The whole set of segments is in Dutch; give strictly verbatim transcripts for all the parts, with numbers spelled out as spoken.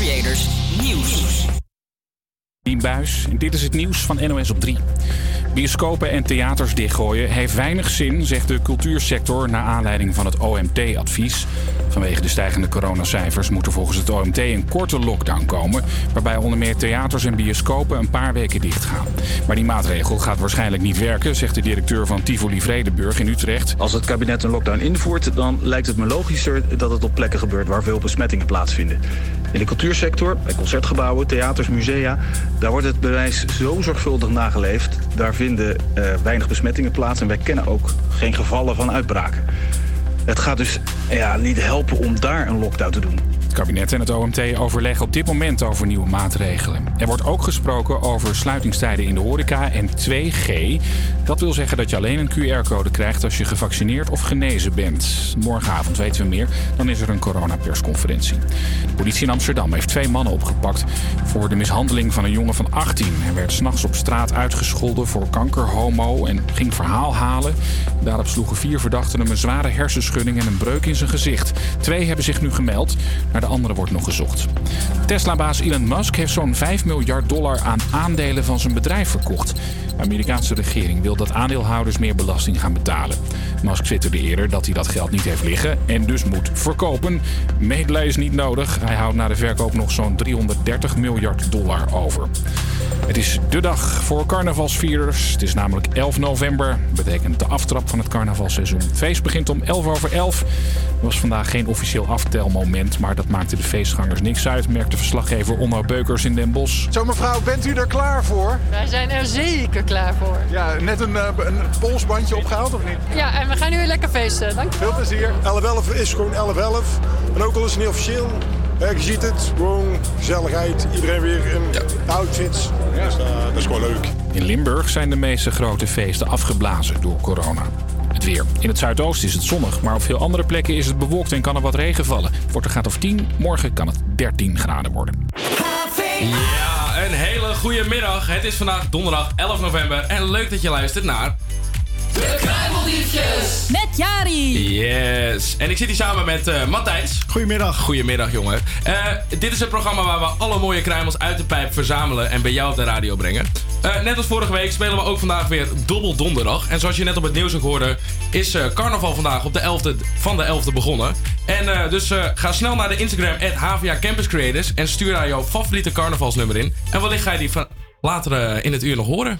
Creators Nieuws. Dien Buis, dit is het nieuws van N O S op drie. Bioscopen en theaters dichtgooien heeft weinig zin, zegt de cultuursector naar aanleiding van het O M T-advies. Vanwege de stijgende coronacijfers moet er volgens het O M T een korte lockdown komen, waarbij onder meer theaters en bioscopen een paar weken dichtgaan. Maar die maatregel gaat waarschijnlijk niet werken, zegt de directeur van Tivoli Vredenburg in Utrecht. Als het kabinet een lockdown invoert, dan lijkt het me logischer dat het op plekken gebeurt waar veel besmettingen plaatsvinden. In de cultuursector, bij concertgebouwen, theaters, musea, daar wordt het bewijs zo zorgvuldig nageleefd. Daar vinden uh, weinig besmettingen plaats en wij kennen ook geen gevallen van uitbraken. Het gaat dus ja, niet helpen om daar een lockdown te doen. Het kabinet en het O M T overleggen op dit moment over nieuwe maatregelen. Er wordt ook gesproken over sluitingstijden in de horeca en twee G. Dat wil zeggen dat je alleen een Q R-code krijgt als je gevaccineerd of genezen bent. Morgenavond weten we meer, dan is er een coronapersconferentie. De politie in Amsterdam heeft twee mannen opgepakt voor de mishandeling van een jongen van achttien. Hij werd 's nachts op straat uitgescholden voor kankerhomo en ging verhaal halen. Daarop sloegen vier verdachten hem een zware hersenschudding en een breuk in zijn gezicht. Twee hebben zich nu gemeld. De andere wordt nog gezocht. Tesla-baas Elon Musk heeft zo'n vijf miljard dollar aan aandelen van zijn bedrijf verkocht. De Amerikaanse regering wil dat aandeelhouders meer belasting gaan betalen. Musk twitterde eerder dat hij dat geld niet heeft liggen en dus moet verkopen. Medelijden is niet nodig. Hij houdt na de verkoop nog zo'n driehonderddertig miljard dollar over. Het is de dag voor carnavalsvierders. Het is namelijk elf november. Dat betekent de aftrap van het carnavalseizoen. Het feest begint om elf over elf. Er was vandaag geen officieel aftelmoment, maar dat maakte de feestgangers niks uit, merkte verslaggever Onno Beukers in Den Bosch. Zo mevrouw, bent u er klaar voor? Wij zijn er zeker klaar voor. Ja, net een, een polsbandje opgehaald of niet? Ja, en we gaan nu weer lekker feesten. Dankjewel. Veel plezier. elf elf is gewoon elf elf. En ook al is het niet officieel. Je ziet het, gewoon gezelligheid, iedereen weer in outfits. Ja. Dus, uh, dat is gewoon leuk. In Limburg zijn de meeste grote feesten afgeblazen door corona. Het weer. In het zuidoosten is het zonnig, maar op veel andere plekken is het bewolkt en kan er wat regen vallen. Wordt een graad of tien, morgen kan het dertien graden worden. Ja, een hele goede middag. Het is vandaag donderdag elf november en leuk dat je luistert naar De Kruimeldiefjes! Met Jari! Yes! En ik zit hier samen met uh, Matthijs. Goedemiddag. Goedemiddag, jongen. Uh, dit is het programma waar we alle mooie kruimels uit de pijp verzamelen en bij jou op de radio brengen. Uh, net als vorige week spelen we ook vandaag weer Dobbel Donderdag. En zoals je net op het nieuws ook hoorde, is uh, carnaval vandaag op de elfde van de elfde begonnen. En uh, dus uh, ga snel naar de Instagram at H V A Campus Creators en stuur daar jouw favoriete carnavalsnummer in. En wellicht ga je die van later uh, in het uur nog horen.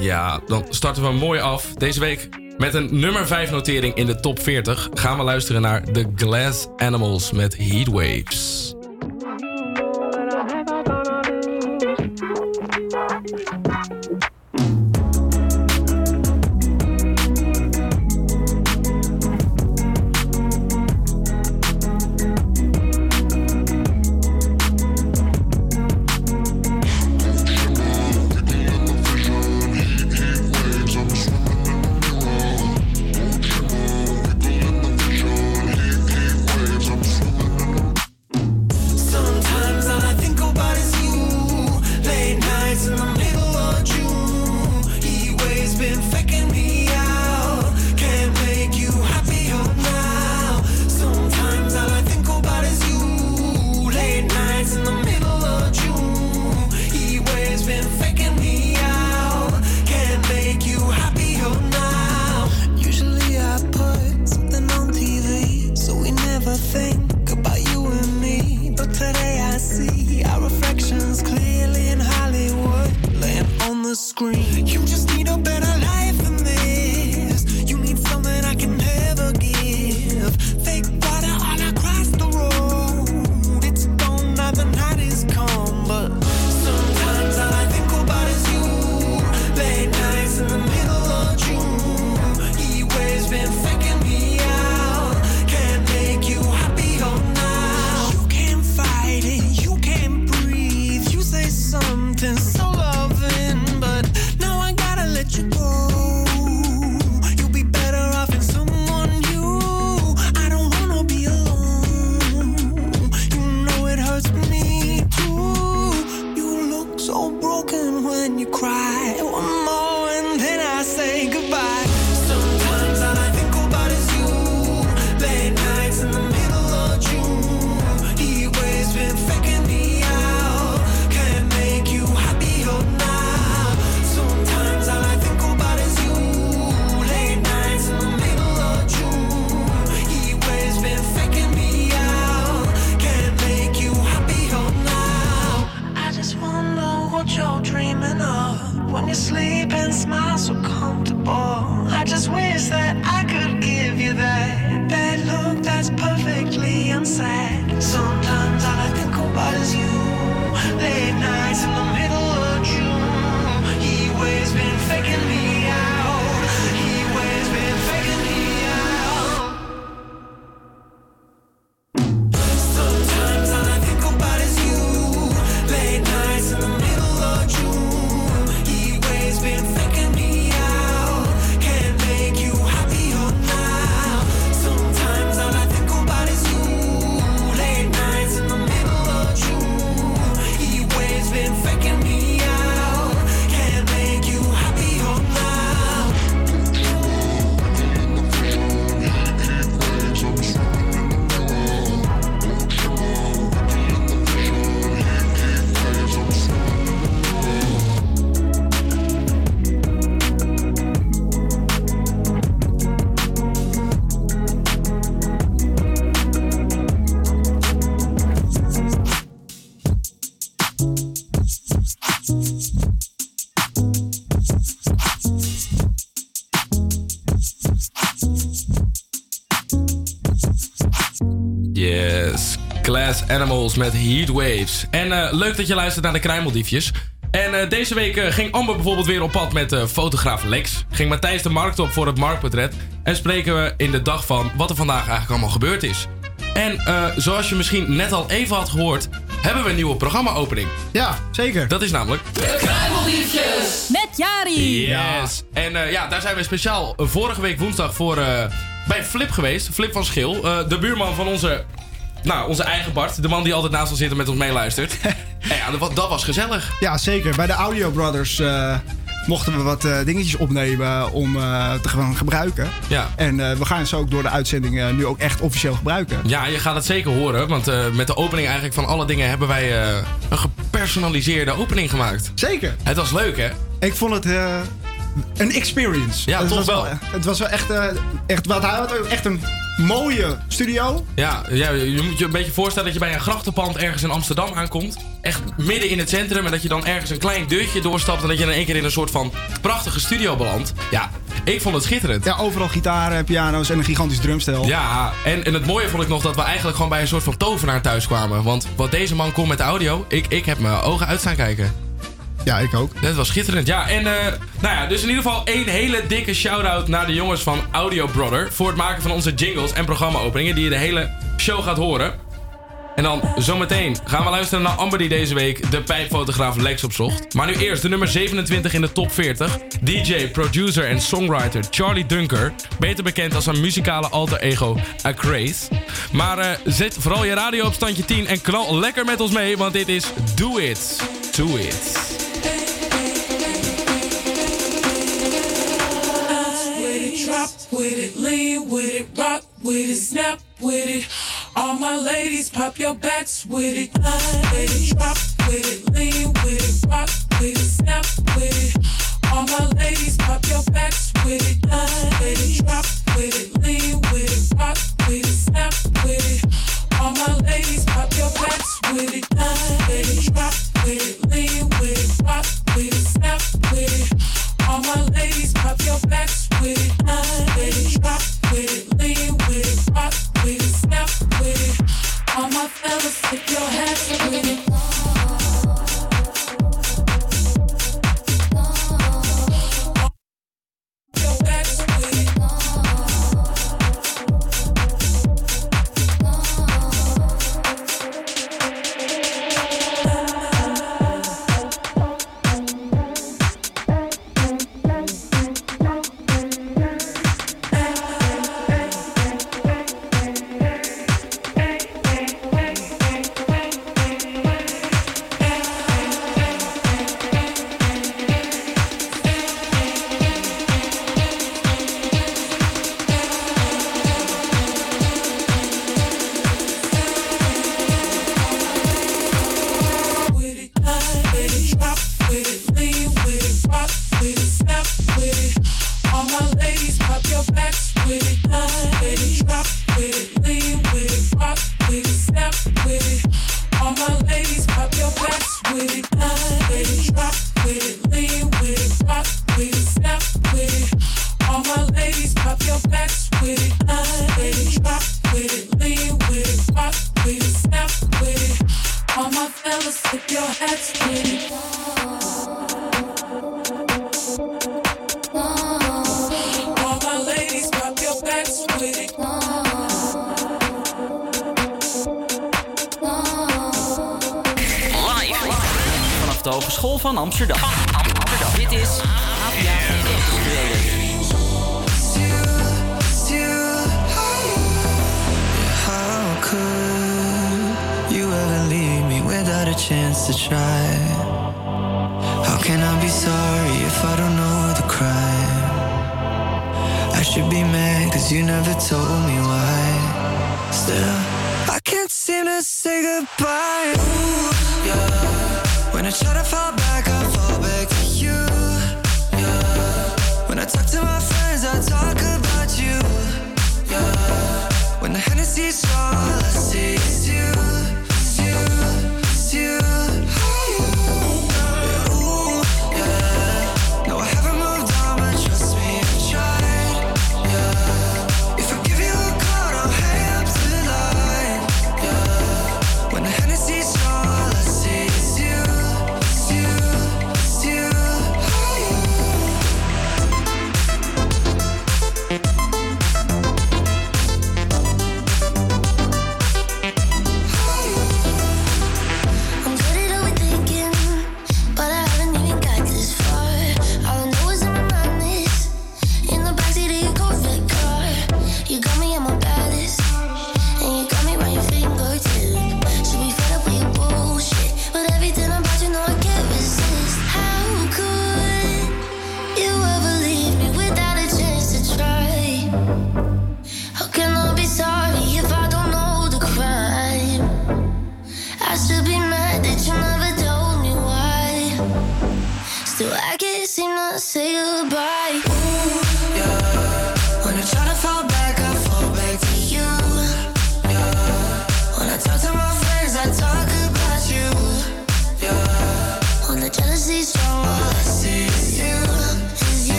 Ja, dan starten we mooi af. Deze week met een nummer vijf notering in de top veertig... gaan we luisteren naar The Glass Animals met Heatwaves. So loving, but now I gotta let you go. and all. When you sleep and smile so comfortable, I just wish that I could give you that that look that's perfectly unsaid. Sometimes all I think about is you. Late nights in the middle of June, he always been faking me out. He always been faking me out. Glass Animals met Heatwaves. En uh, leuk dat je luistert naar de Kruimeldiefjes. En uh, deze week uh, ging Amber bijvoorbeeld weer op pad met uh, fotograaf Lex. Ging Matthijs de markt op voor het marktportret. En spreken we in de dag van wat er vandaag eigenlijk allemaal gebeurd is. En uh, zoals je misschien net al even had gehoord, hebben we een nieuwe programma-opening. Ja, zeker. Dat is namelijk de Kruimeldiefjes met Jari. Yes. En uh, ja, daar zijn we speciaal vorige week woensdag voor uh, bij Flip geweest. Flip van Schil, uh, de buurman van onze... Nou, onze eigen Bart. De man die altijd naast ons zit en met ons meeluistert. En ja, dat, dat was gezellig. Ja, zeker. Bij de Audio Brothers uh, mochten we wat uh, dingetjes opnemen om uh, te gaan gebruiken. Ja. En uh, we gaan ze ook door de uitzending uh, nu ook echt officieel gebruiken. Ja, je gaat het zeker horen. Want uh, met de opening eigenlijk van alle dingen hebben wij uh, een gepersonaliseerde opening gemaakt. Zeker. Het was leuk, hè? Ik vond het... Uh... Een experience. Ja, het toch was wel. wel. Het was wel echt, uh, echt, wat, echt een mooie studio. Ja, ja, je moet je een beetje voorstellen dat je bij een grachtenpand ergens in Amsterdam aankomt. Echt midden in het centrum. En dat je dan ergens een klein deurtje doorstapt. En dat je in één keer in een soort van prachtige studio belandt. Ja, ik vond het schitterend. Ja, overal gitaren, piano's en een gigantisch drumstel. Ja, en, en het mooie vond ik nog dat we eigenlijk gewoon bij een soort van tovenaar thuis kwamen. Want wat deze man kon met de audio, ik, ik heb mijn ogen uit staan kijken. Ja, ik ook. Dat was schitterend, ja. En uh, nou ja, dus in ieder geval één hele dikke shout-out naar de jongens van Audio Brother voor het maken van onze jingles en programma-openingen die je de hele show gaat horen. En dan zometeen gaan we luisteren naar Amber die deze week de pijpfotograaf Lex opzocht. Maar nu eerst de nummer zevenentwintig in de top veertig. D J, producer en songwriter Charlie Dunker. Beter bekend als zijn muzikale alter ego A Craze. Maar uh, zet vooral je radio op standje tien en knal lekker met ons mee, want dit is Do It To It. Drop with it, lean with it, rock with it, snap with it. All my ladies, pop your backs with it. Line with it, drop with it, lean with it, rock with it, snap with it. All my ladies, pop your backs with it. Line with it, drop with it, lean with it, rock with it, snap with it. All my ladies, pop your backs with it. Line with it, drop with it, lean with it, rock with it, snap with it. All my ladies, pop your backs with it, line with it, drop with it, lean with it, rock with it, snap with it. All my fellas, stick your hats with it.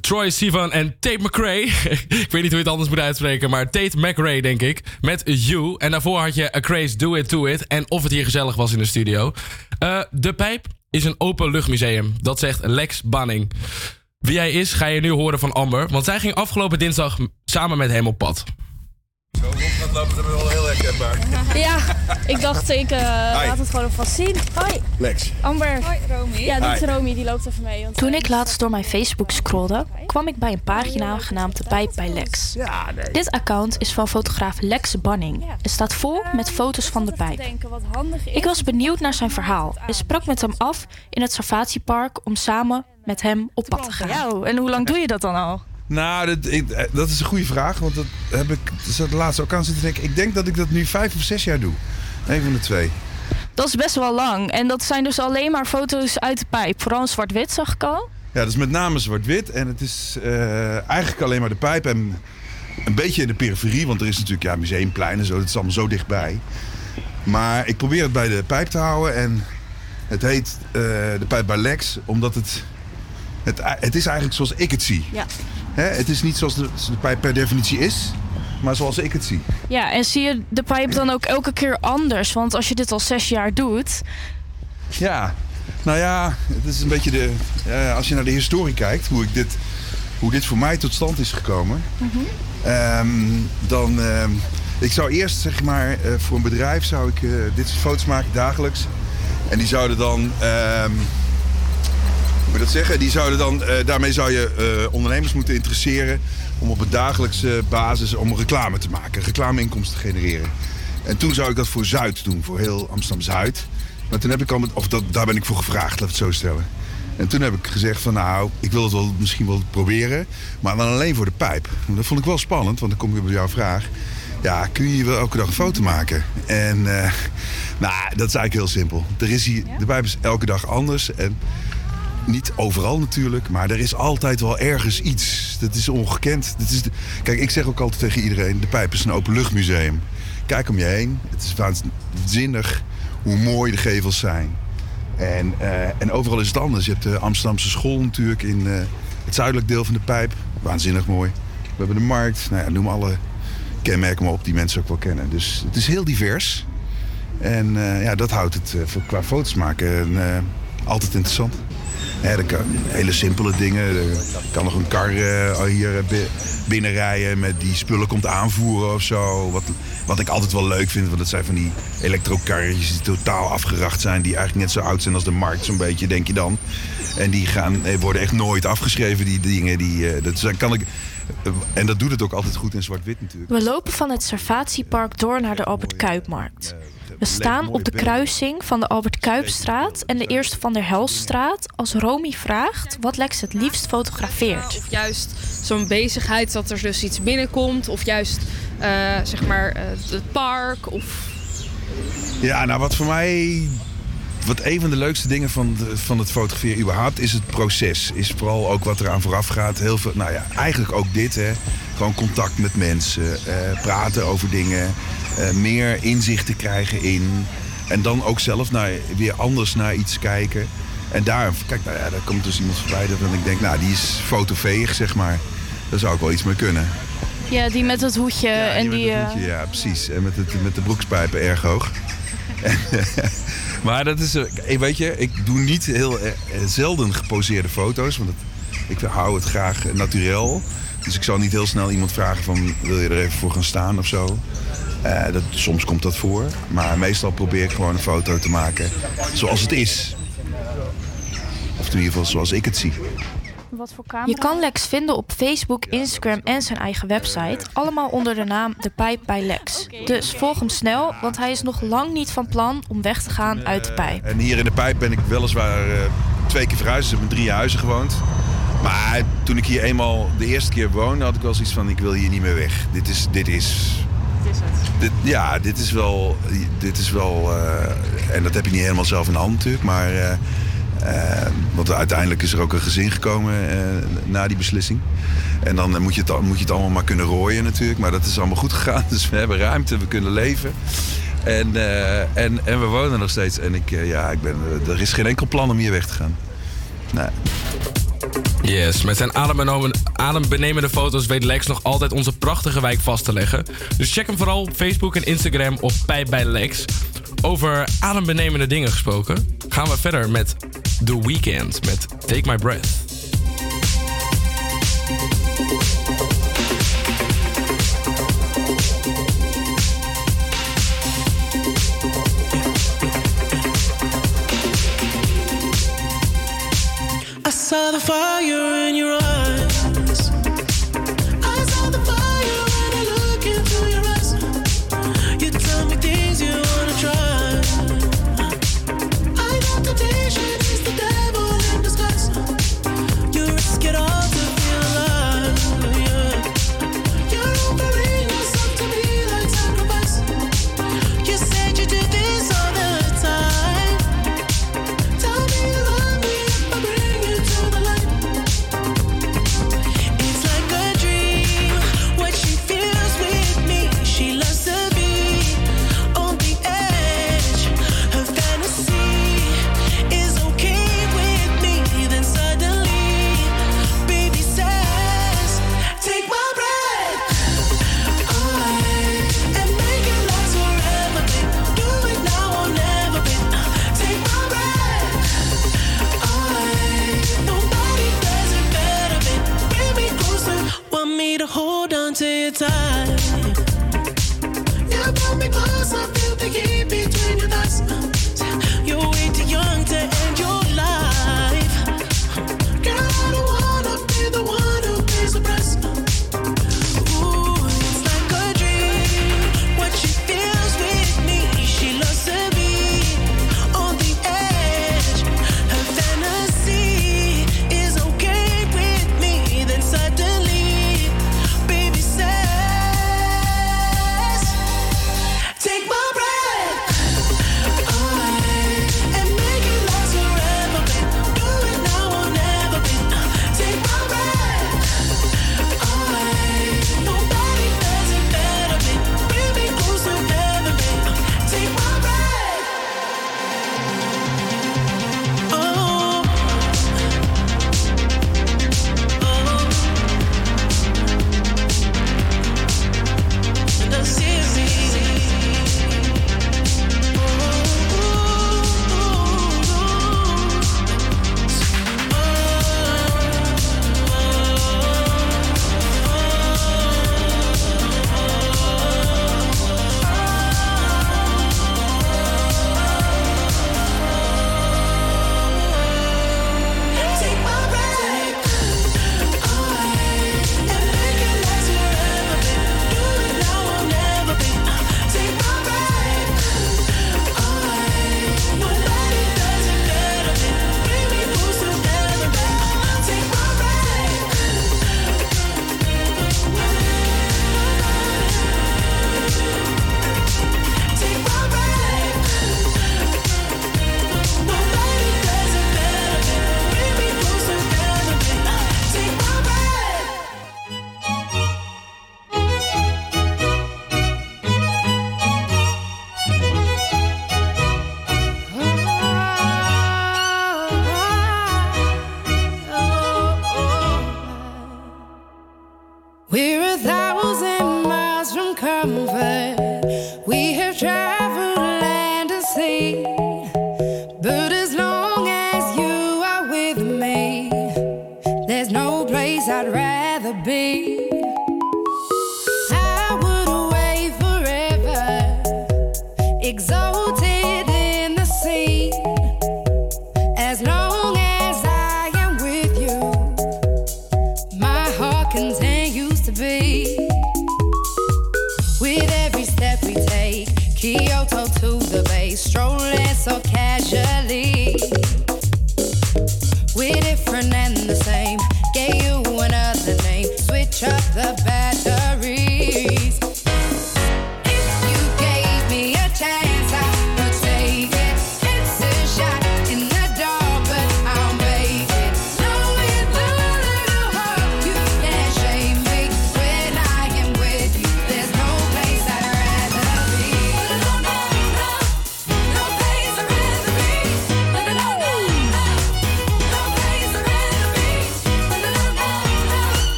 Troye Sivan en Tate McRae. Ik weet niet hoe je het anders moet uitspreken, maar Tate McRae, denk ik. Met You. En daarvoor had je A Craze Do It To It. En of het hier gezellig was in de studio. Uh, De Pijp is een openluchtmuseum. Dat zegt Lex Banning. Wie hij is, ga je nu horen van Amber. Want zij ging afgelopen dinsdag samen met hem op pad. Zo rond gaat lopen, dat is wel heel herkenbaar. Ja, ik dacht, ik uh, laat het gewoon alvast zien. Hoi. Lex. Amber. Hoi, Romy. Ja, dit is Romy, die loopt even mee. Want toen ik laatst door mijn Facebook scrollde, kwam ik bij een pagina genaamd De Pijp bij Lex. Ja, nee. Dit account is van fotograaf Lex Banning en staat vol met foto's van De Pijp. Ik was benieuwd naar zijn verhaal en sprak met hem af in het Salvatiepark om samen met hem op pad te gaan. Ja, en hoe lang doe je dat dan al? Nou, dat, ik, dat is een goede vraag. Want dat heb ik de laatste ook aan zitten denken. Ik denk dat ik dat nu vijf of zes jaar doe. Eén van de twee. Dat is best wel lang. En dat zijn dus alleen maar foto's uit de pijp. Vooral zwart-wit, zag ik al. Ja, dat is met name zwart-wit. En het is uh, eigenlijk alleen maar de pijp. En een beetje in de periferie. Want er is natuurlijk ja, museumplein en zo. Dat is allemaal zo dichtbij. Maar ik probeer het bij de pijp te houden. En het heet uh, De Pijp bij Lex. Omdat het... Het, het is eigenlijk zoals ik het zie. Ja. Hè, het is niet zoals de, de pijp per definitie is, maar zoals ik het zie. Ja, en zie je de pijp dan ook elke keer anders? Want als je dit al zes jaar doet... Ja, nou ja, het is een beetje de... Uh, als je naar de historie kijkt, hoe, ik dit, hoe dit voor mij tot stand is gekomen... Mm-hmm. Um, dan... Um, ik zou eerst, zeg maar, uh, voor een bedrijf zou ik uh, dit soort foto's maken dagelijks. En die zouden dan... Um, Hoe moet je dat zeggen? Die zouden dan, uh, daarmee zou je uh, ondernemers moeten interesseren om op een dagelijkse basis om reclame te maken, reclameinkomsten te genereren. En toen zou ik dat voor Zuid doen, voor heel Amsterdam-Zuid. Maar toen heb ik al met, of dat, daar ben ik voor gevraagd, laat ik het zo stellen. En toen heb ik gezegd van nou, ik wil het wel misschien wel proberen, maar dan alleen voor de pijp. Dat vond ik wel spannend, want dan kom ik bij jouw vraag. Ja, kun je wel elke dag een foto maken? En uh, nou, dat is eigenlijk heel simpel. Er is hier, de pijp is elke dag anders en... Niet overal natuurlijk, maar er is altijd wel ergens iets. Dat is ongekend. Dat is de... Kijk, ik zeg ook altijd tegen iedereen... De Pijp is een openluchtmuseum. Kijk om je heen. Het is waanzinnig hoe mooi de gevels zijn. En, uh, en overal is het anders. Je hebt de Amsterdamse school natuurlijk in uh, het zuidelijk deel van de Pijp. Waanzinnig mooi. We hebben de markt. Nou ja, noem alle kenmerken maar op die mensen ook wel kennen. Dus het is heel divers. En uh, ja, dat houdt het uh, qua foto's maken uh, altijd interessant. Ja, dat kan, hele simpele dingen. Er kan nog een kar uh, hier binnenrijden met die spullen komt aanvoeren of zo. Wat, wat ik altijd wel leuk vind, want dat zijn van die elektrokarretjes die totaal afgeracht zijn. Die eigenlijk net zo oud zijn als de markt, zo'n beetje, denk je dan. En die gaan, worden echt nooit afgeschreven, die dingen. Die, uh, dat kan ik... En dat doet het ook altijd goed in zwart-wit natuurlijk. We lopen van het Servatiepark door naar de Albert Cuypmarkt. We staan op de kruising van de Albert Cuypstraat en de Eerste van der Helstraat als Romy vraagt wat Lex het liefst fotografeert. Of juist zo'n bezigheid dat er dus iets binnenkomt, of juist uh, zeg maar uh, het park. Of... Ja, nou wat voor mij, wat een van de leukste dingen van, de, van het fotograferen überhaupt is het proces. Is vooral ook wat eraan vooraf gaat. Heel veel, nou ja, eigenlijk ook dit hè. Gewoon contact met mensen, uh, praten over dingen. Uh, meer inzicht te krijgen in. En dan ook zelf naar, weer anders naar iets kijken. En daar, kijk, nou ja, daar komt dus iemand voorbij dat ik denk, nou, die is fotoveeg, zeg maar. Daar zou ik wel iets mee kunnen. Ja, die met het hoedje. Ja, en die, die het hoedje, uh... ja precies. En met, het, met de broekspijpen erg hoog. Maar dat is, weet je, ik doe niet heel eh, zelden geposeerde foto's. Want het, ik hou het graag eh, naturel. Dus ik zal niet heel snel iemand vragen van, wil je er even voor gaan staan of zo? Uh, dat, soms komt dat voor, maar meestal probeer ik gewoon een foto te maken zoals het is. Of in ieder geval zoals ik het zie. Wat voor camera? Je kan Lex vinden op Facebook, Instagram en zijn eigen website. Allemaal onder de naam De Pijp bij Lex. Dus volg hem snel, want hij is nog lang niet van plan om weg te gaan uit de pijp. En hier in de pijp ben ik weliswaar uh, twee keer verhuisd. Ik heb in drie huizen gewoond. Maar toen ik hier eenmaal de eerste keer woonde, had ik wel zoiets van, ik wil hier niet meer weg. Dit is... Dit is... Is het? Dit, ja, dit is wel... Dit is wel uh, en dat heb je niet helemaal zelf in de hand natuurlijk. Maar, uh, uh, want uiteindelijk is er ook een gezin gekomen uh, na die beslissing. En dan uh, moet, je het, moet je het allemaal maar kunnen rooien natuurlijk. Maar dat is allemaal goed gegaan. Dus we hebben ruimte, we kunnen leven. En, uh, en, en we wonen nog steeds. En ik, uh, ja, ik ben, uh, er is geen enkel plan om hier weg te gaan. Nee. Yes, met zijn adembenemende foto's weet Lex nog altijd onze prachtige wijk vast te leggen. Dus check hem vooral op Facebook en Instagram op Pijp bij Lex. Over adembenemende dingen gesproken, gaan we verder met The Weeknd met Take My Breath. I saw the fire in your eyes. I saw the fire when I look into your eyes. You tell me things you wanna try. I know temptation is the devil in disguise. me tight. You pull me close, I feel the heat between your thighs. You're way too young to end your life. Girl, I don't wanna be the one who pays the price. Ooh, it's like a dream, what she feels with me. She loves to be on the edge. Her fantasy is okay with me. Then suddenly, baby says, take my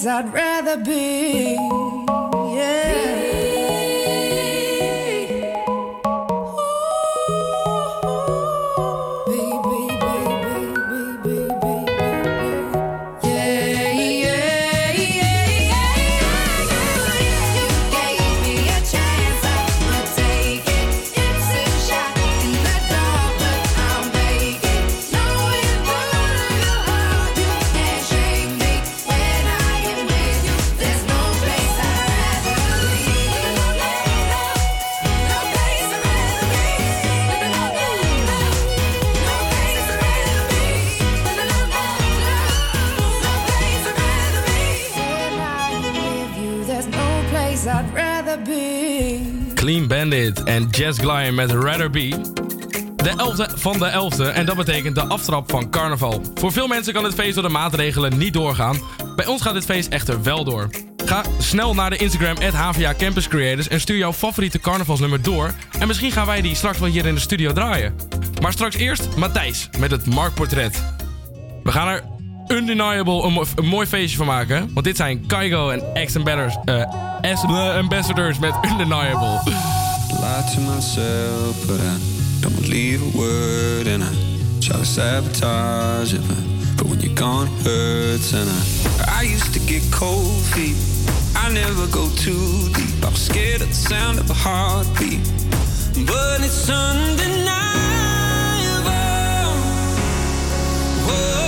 I'd rather be, yeah. Ooh. Clean Bandit en Jazz Glide met Rather Be. De elfde van de elfde en dat betekent de aftrap van carnaval. Voor veel mensen kan het feest door de maatregelen niet doorgaan. Bij ons gaat dit feest echter wel door. Ga snel naar de Instagram at H V A Campus Creators en stuur jouw favoriete carnavalsnummer door. En misschien gaan wij die straks wel hier in de studio draaien. Maar straks eerst Matthijs met het Marktportret. We gaan er undeniable een, mo- een mooi feestje van maken. Want dit zijn Kygo en Ex-Ambassadors met Undeniable. Lie to myself, but I don't leave a word. And I try to sabotage it, but when you're gone it hurts. And I, I used to get cold feet. I never go too deep. I'm scared of the sound of a heartbeat. But it's undeniable. Whoa.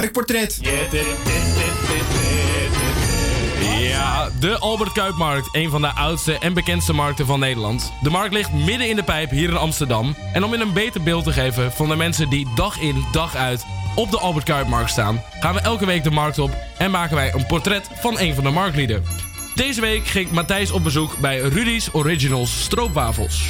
Marktportret. Ja, de Albert Cuypmarkt, een van de oudste en bekendste markten van Nederland. De markt ligt midden in de Pijp hier in Amsterdam. En om je een beter beeld te geven van de mensen die dag in dag uit op de Albert Cuypmarkt staan, gaan we elke week de markt op en maken wij een portret van een van de marktlieden. Deze week ging Matthijs op bezoek bij Rudy's Originals Stroopwafels.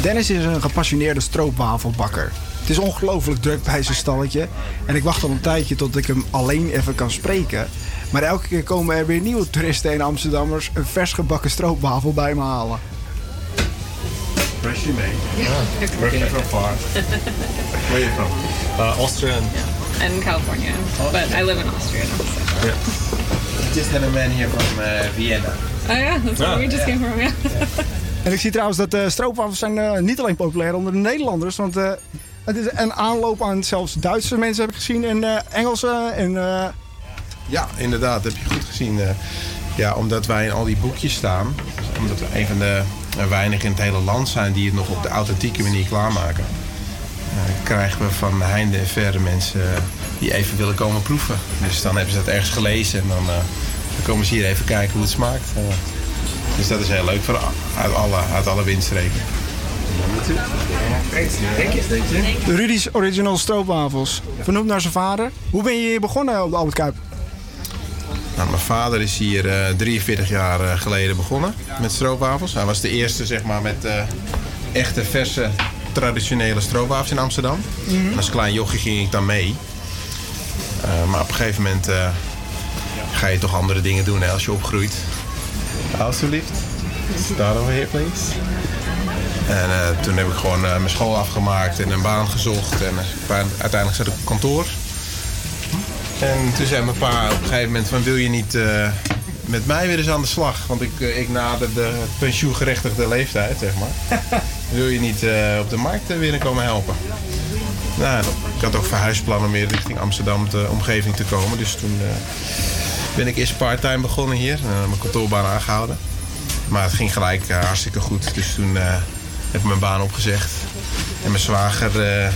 Dennis is een gepassioneerde stroopwafelbakker. Het is ongelooflijk druk bij zijn stalletje. En ik wacht al een tijdje tot ik hem alleen even kan spreken. Maar elke keer komen er weer nieuwe toeristen en Amsterdammers een vers gebakken stroopwafel bij me halen. Where is you from? Where are you from? Uh, Austria. Yeah. And California. But I live in Austria now. So. Yeah. Just had a man here from uh, Vienna. Oh ja, dat is waar we just came from, ja. En ik zie trouwens dat uh, stroopwafels zijn uh, niet alleen populair onder de Nederlanders. Want uh, het is een aanloop aan zelfs Duitse mensen heb ik gezien en uh, Engelsen. En, uh... ja, inderdaad, dat heb je goed gezien. Uh, ja, omdat wij in al die boekjes staan. Dus omdat we een van de uh, weinigen in het hele land zijn die het nog op de authentieke manier klaarmaken. Uh, krijgen we van heinde en verre mensen uh, die even willen komen proeven. Dus dan hebben ze dat ergens gelezen en dan... Uh, Dan komen ze hier even kijken hoe het smaakt. Uh, dus dat is heel leuk voor uit alle, uit alle windstreken. De Rudy's Original Stroopwafels, vernoemd naar zijn vader. Hoe ben je hier begonnen op de Albert Cuyp? Nou, mijn vader is hier uh, drieënveertig jaar uh, geleden begonnen met stroopwafels. Hij was de eerste, zeg maar, met uh, echte verse traditionele stroopwafels in Amsterdam. Mm-hmm. En als klein jochie ging ik dan mee. Uh, maar op een gegeven moment uh, ga je toch andere dingen doen, hè, als je opgroeit. Alsjeblieft. Start over here, please. En uh, toen heb ik gewoon uh, mijn school afgemaakt en een baan gezocht. En uh, uiteindelijk zat ik op kantoor. En toen zei mijn pa op een gegeven moment van, wil je niet uh, met mij weer eens aan de slag? Want ik, uh, ik nader de pensioengerechtigde leeftijd, zeg maar. Wil je niet uh, op de markt uh, weer komen helpen? Nou, ik had ook verhuisplannen om weer richting Amsterdam, de omgeving te komen. Dus toen uh, ben ik eerst part-time begonnen hier. Uh, mijn kantoorbaan aangehouden. Maar het ging gelijk uh, hartstikke goed. Dus toen uh, heb ik mijn baan opgezegd. En mijn zwager... Uh,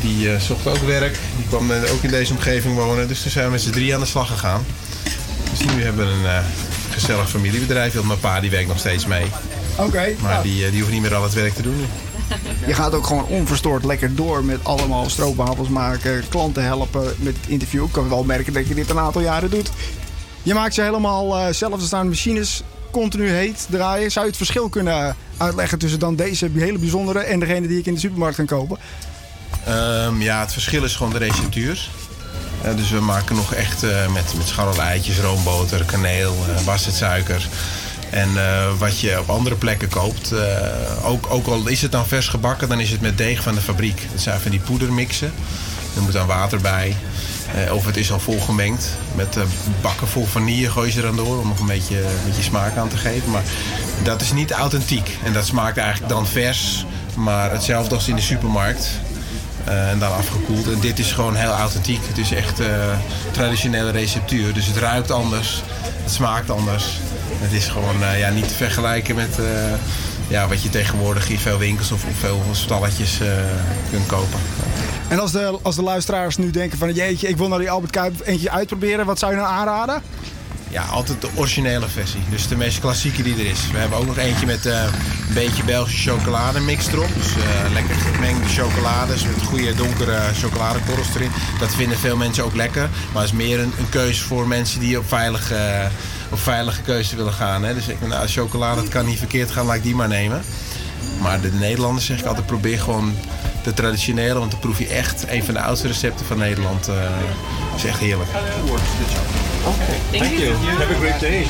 Die uh, zocht ook werk, die kwam uh, ook in deze omgeving wonen. Dus toen zijn we met z'n drie aan de slag gegaan. Dus nu hebben we een uh, gezellig familiebedrijf. Want mijn pa die werkt nog steeds mee. Oké. Okay, maar ja. die, uh, die hoeft niet meer al het werk te doen nu. Je gaat ook gewoon onverstoord lekker door met allemaal stroopwafels maken, klanten helpen met het interview. Ik kan wel merken dat je dit een aantal jaren doet. Je maakt ze helemaal uh, zelf. Er staan machines continu heet draaien. Zou je het verschil kunnen uitleggen tussen dan deze hele bijzondere en degene die ik in de supermarkt kan kopen? Um, ja, het verschil is gewoon de receptuur. Uh, dus we maken nog echt uh, met, met scharreleitjes, roomboter, kaneel, uh, bastardsuiker. En uh, wat je op andere plekken koopt, uh, ook, ook al is het dan vers gebakken, dan is het met deeg van de fabriek. Dat zijn van die poedermixen. Er moet dan water bij. Uh, of het is al vol gemengd. Met uh, bakken vol vanille gooi je er dan door om nog een beetje, een beetje smaak aan te geven. Maar dat is niet authentiek. En dat smaakt eigenlijk dan vers, maar hetzelfde als in de supermarkt. Uh, en dan afgekoeld. En dit is gewoon heel authentiek. Het is echt uh, traditionele receptuur. Dus het ruikt anders. Het smaakt anders. Het is gewoon uh, ja, niet te vergelijken met uh, ja, wat je tegenwoordig in veel winkels of veel stalletjes uh, kunt kopen. En als de, als de luisteraars nu denken van, jeetje, ik wil nou die Albert Cuyp eentje uitproberen. Wat zou je nou aanraden? Ja, altijd de originele versie. Dus de meest klassieke die er is. We hebben ook nog eentje met uh, een beetje Belgische chocolademix erop. Dus uh, lekker gemengde chocolades met goede donkere chocoladekorrels erin. Dat vinden veel mensen ook lekker. Maar het is meer een, een keuze voor mensen die op veilige, uh, op veilige keuze willen gaan. Hè. Dus ik denk, nou, chocolade, dat kan niet verkeerd gaan, laat ik die maar nemen. Maar de Nederlanders, zeg ik altijd, probeer gewoon de traditionele. Want dan proef je echt een van de oudste recepten van Nederland. Dat uh, is echt heerlijk. Okay. Thank you. Have a great day.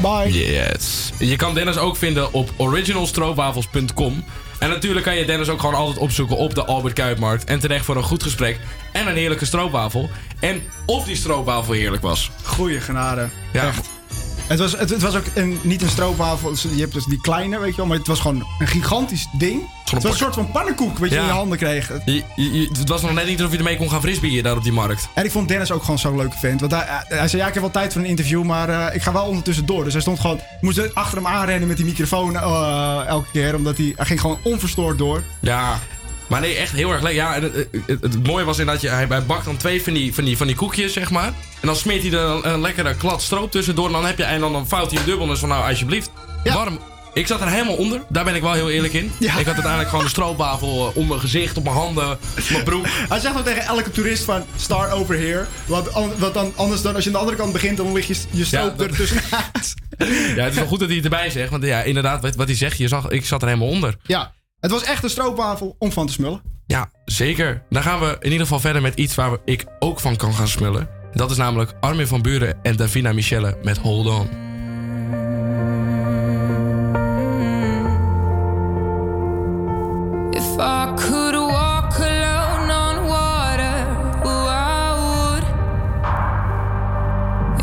Bye. Yes. Je kan Dennis ook vinden op original stroopwafels punt com. En natuurlijk kan je Dennis ook gewoon altijd opzoeken op de Albert Cuypmarkt. En terecht voor een goed gesprek en een heerlijke stroopwafel. En of die stroopwafel heerlijk was. Goeie genade. Ja. Echt. Het was, het, het was ook een, niet een stroopwafel. Je hebt dus die kleine, weet je wel. Maar het was gewoon een gigantisch ding. Het was een soort van pannenkoek wat je ja. in je handen kreeg. Je, je, je, het was nog net niet of je ermee kon gaan frisbeeën daar op die markt. En ik vond Dennis ook gewoon zo'n leuke vent. Want hij, hij zei, ja, ik heb wel tijd voor een interview, maar uh, ik ga wel ondertussen door. Dus hij stond gewoon, moest achter hem aanrennen met die microfoon uh, elke keer. Omdat hij, hij ging gewoon onverstoord door. Ja. Maar nee, echt heel erg leuk. Ja, het, het, het, het mooie was inderdaad, je, hij, hij bakt dan twee van die, van, die, van die koekjes, zeg maar. En dan smeert hij er een, een lekkere klad stroop tussendoor. En dan, heb je, en dan fout hij hem dubbel en zo, nou, alsjeblieft. Ja. Warm. Ik zat er helemaal onder. Daar ben ik wel heel eerlijk in. Ja. Ik had uiteindelijk gewoon de stroopwafel om mijn gezicht, op mijn handen, op mijn broek. Hij zegt ook tegen elke toerist van, start over here. Want, want dan, anders dan, als je aan de andere kant begint, dan lig je je stroop ja, dat... er tussenuit. Ja, het is wel goed dat hij het erbij zegt. Want ja, inderdaad, wat, wat hij zegt, je zag, ik zat er helemaal onder. Ja. Het was echt een stroopwafel om van te smullen. Ja, zeker. Dan gaan we in ieder geval verder met iets waar ik ook van kan gaan smullen. Dat is namelijk Armin van Buuren en Davina Michelle met Hold On. If I could walk alone on water, oh, I would.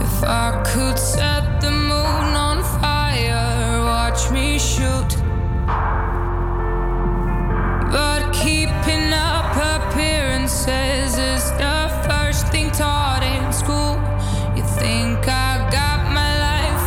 If I could set the moon on fire, watch me shoot. But keeping up appearances is the first thing taught in school. You think I got my life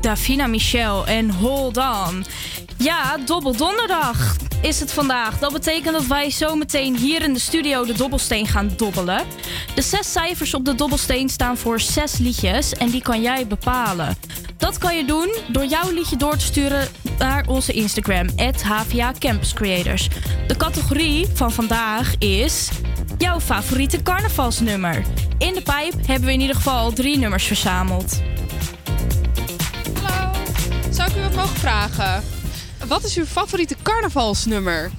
Davina Michelle en Hold On. Ja, Dobbel Donderdag is het vandaag. Dat betekent dat wij zometeen hier in de studio de dobbelsteen gaan dobbelen. De zes cijfers op de dobbelsteen staan voor zes liedjes en die kan jij bepalen. Dat kan je doen door jouw liedje door te sturen naar onze Instagram, at H V A Campus Creators. De categorie van vandaag is jouw favoriete carnavalsnummer. In de pijp hebben we in ieder geval drie nummers verzameld. Zou ik u wat mogen vragen? Wat is uw favoriete carnavalsnummer?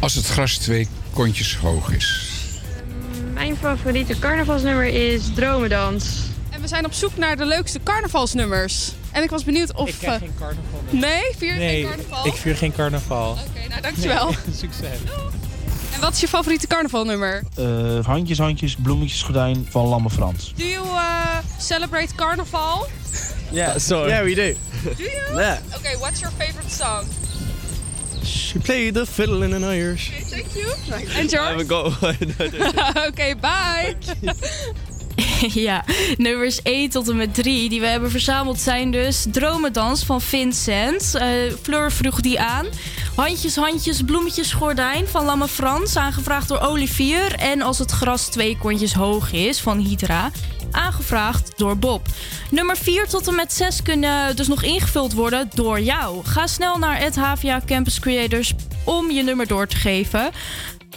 Als het gras twee kontjes hoog is. Mijn favoriete carnavalsnummer is Dromedans. En we zijn op zoek naar de leukste carnavalsnummers. En ik was benieuwd of... Ik krijg uh, geen carnaval. Dus. Nee? Vier je nee, geen carnaval? Ik vier geen carnaval. Oké, okay, nou dankjewel. Nee, succes. En wat is je favoriete carnavalnummer? Uh, handjes, handjes, bloemetjes, gordijn van Lamme Frans. Do you uh, celebrate carnaval? Yeah, sorry. Yeah, we do. Do you? Yeah. Okay, what's your favorite song? She played the fiddle in an Irish. Okay, thank you. And George? I haven't got one. Okay, bye. Ja, nummers één tot en met drie die we hebben verzameld zijn dus Dromedans van Vincent. Uh, Fleur vroeg die aan. Handjes, handjes, bloemetjes, gordijn van Lamme Frans. Aangevraagd door Olivier. En Als het gras twee kontjes hoog is van Hydra. Aangevraagd door Bob. Nummer vier tot en met zes kunnen dus nog ingevuld worden door jou. Ga snel naar at H V A Campus Creators om je nummer door te geven.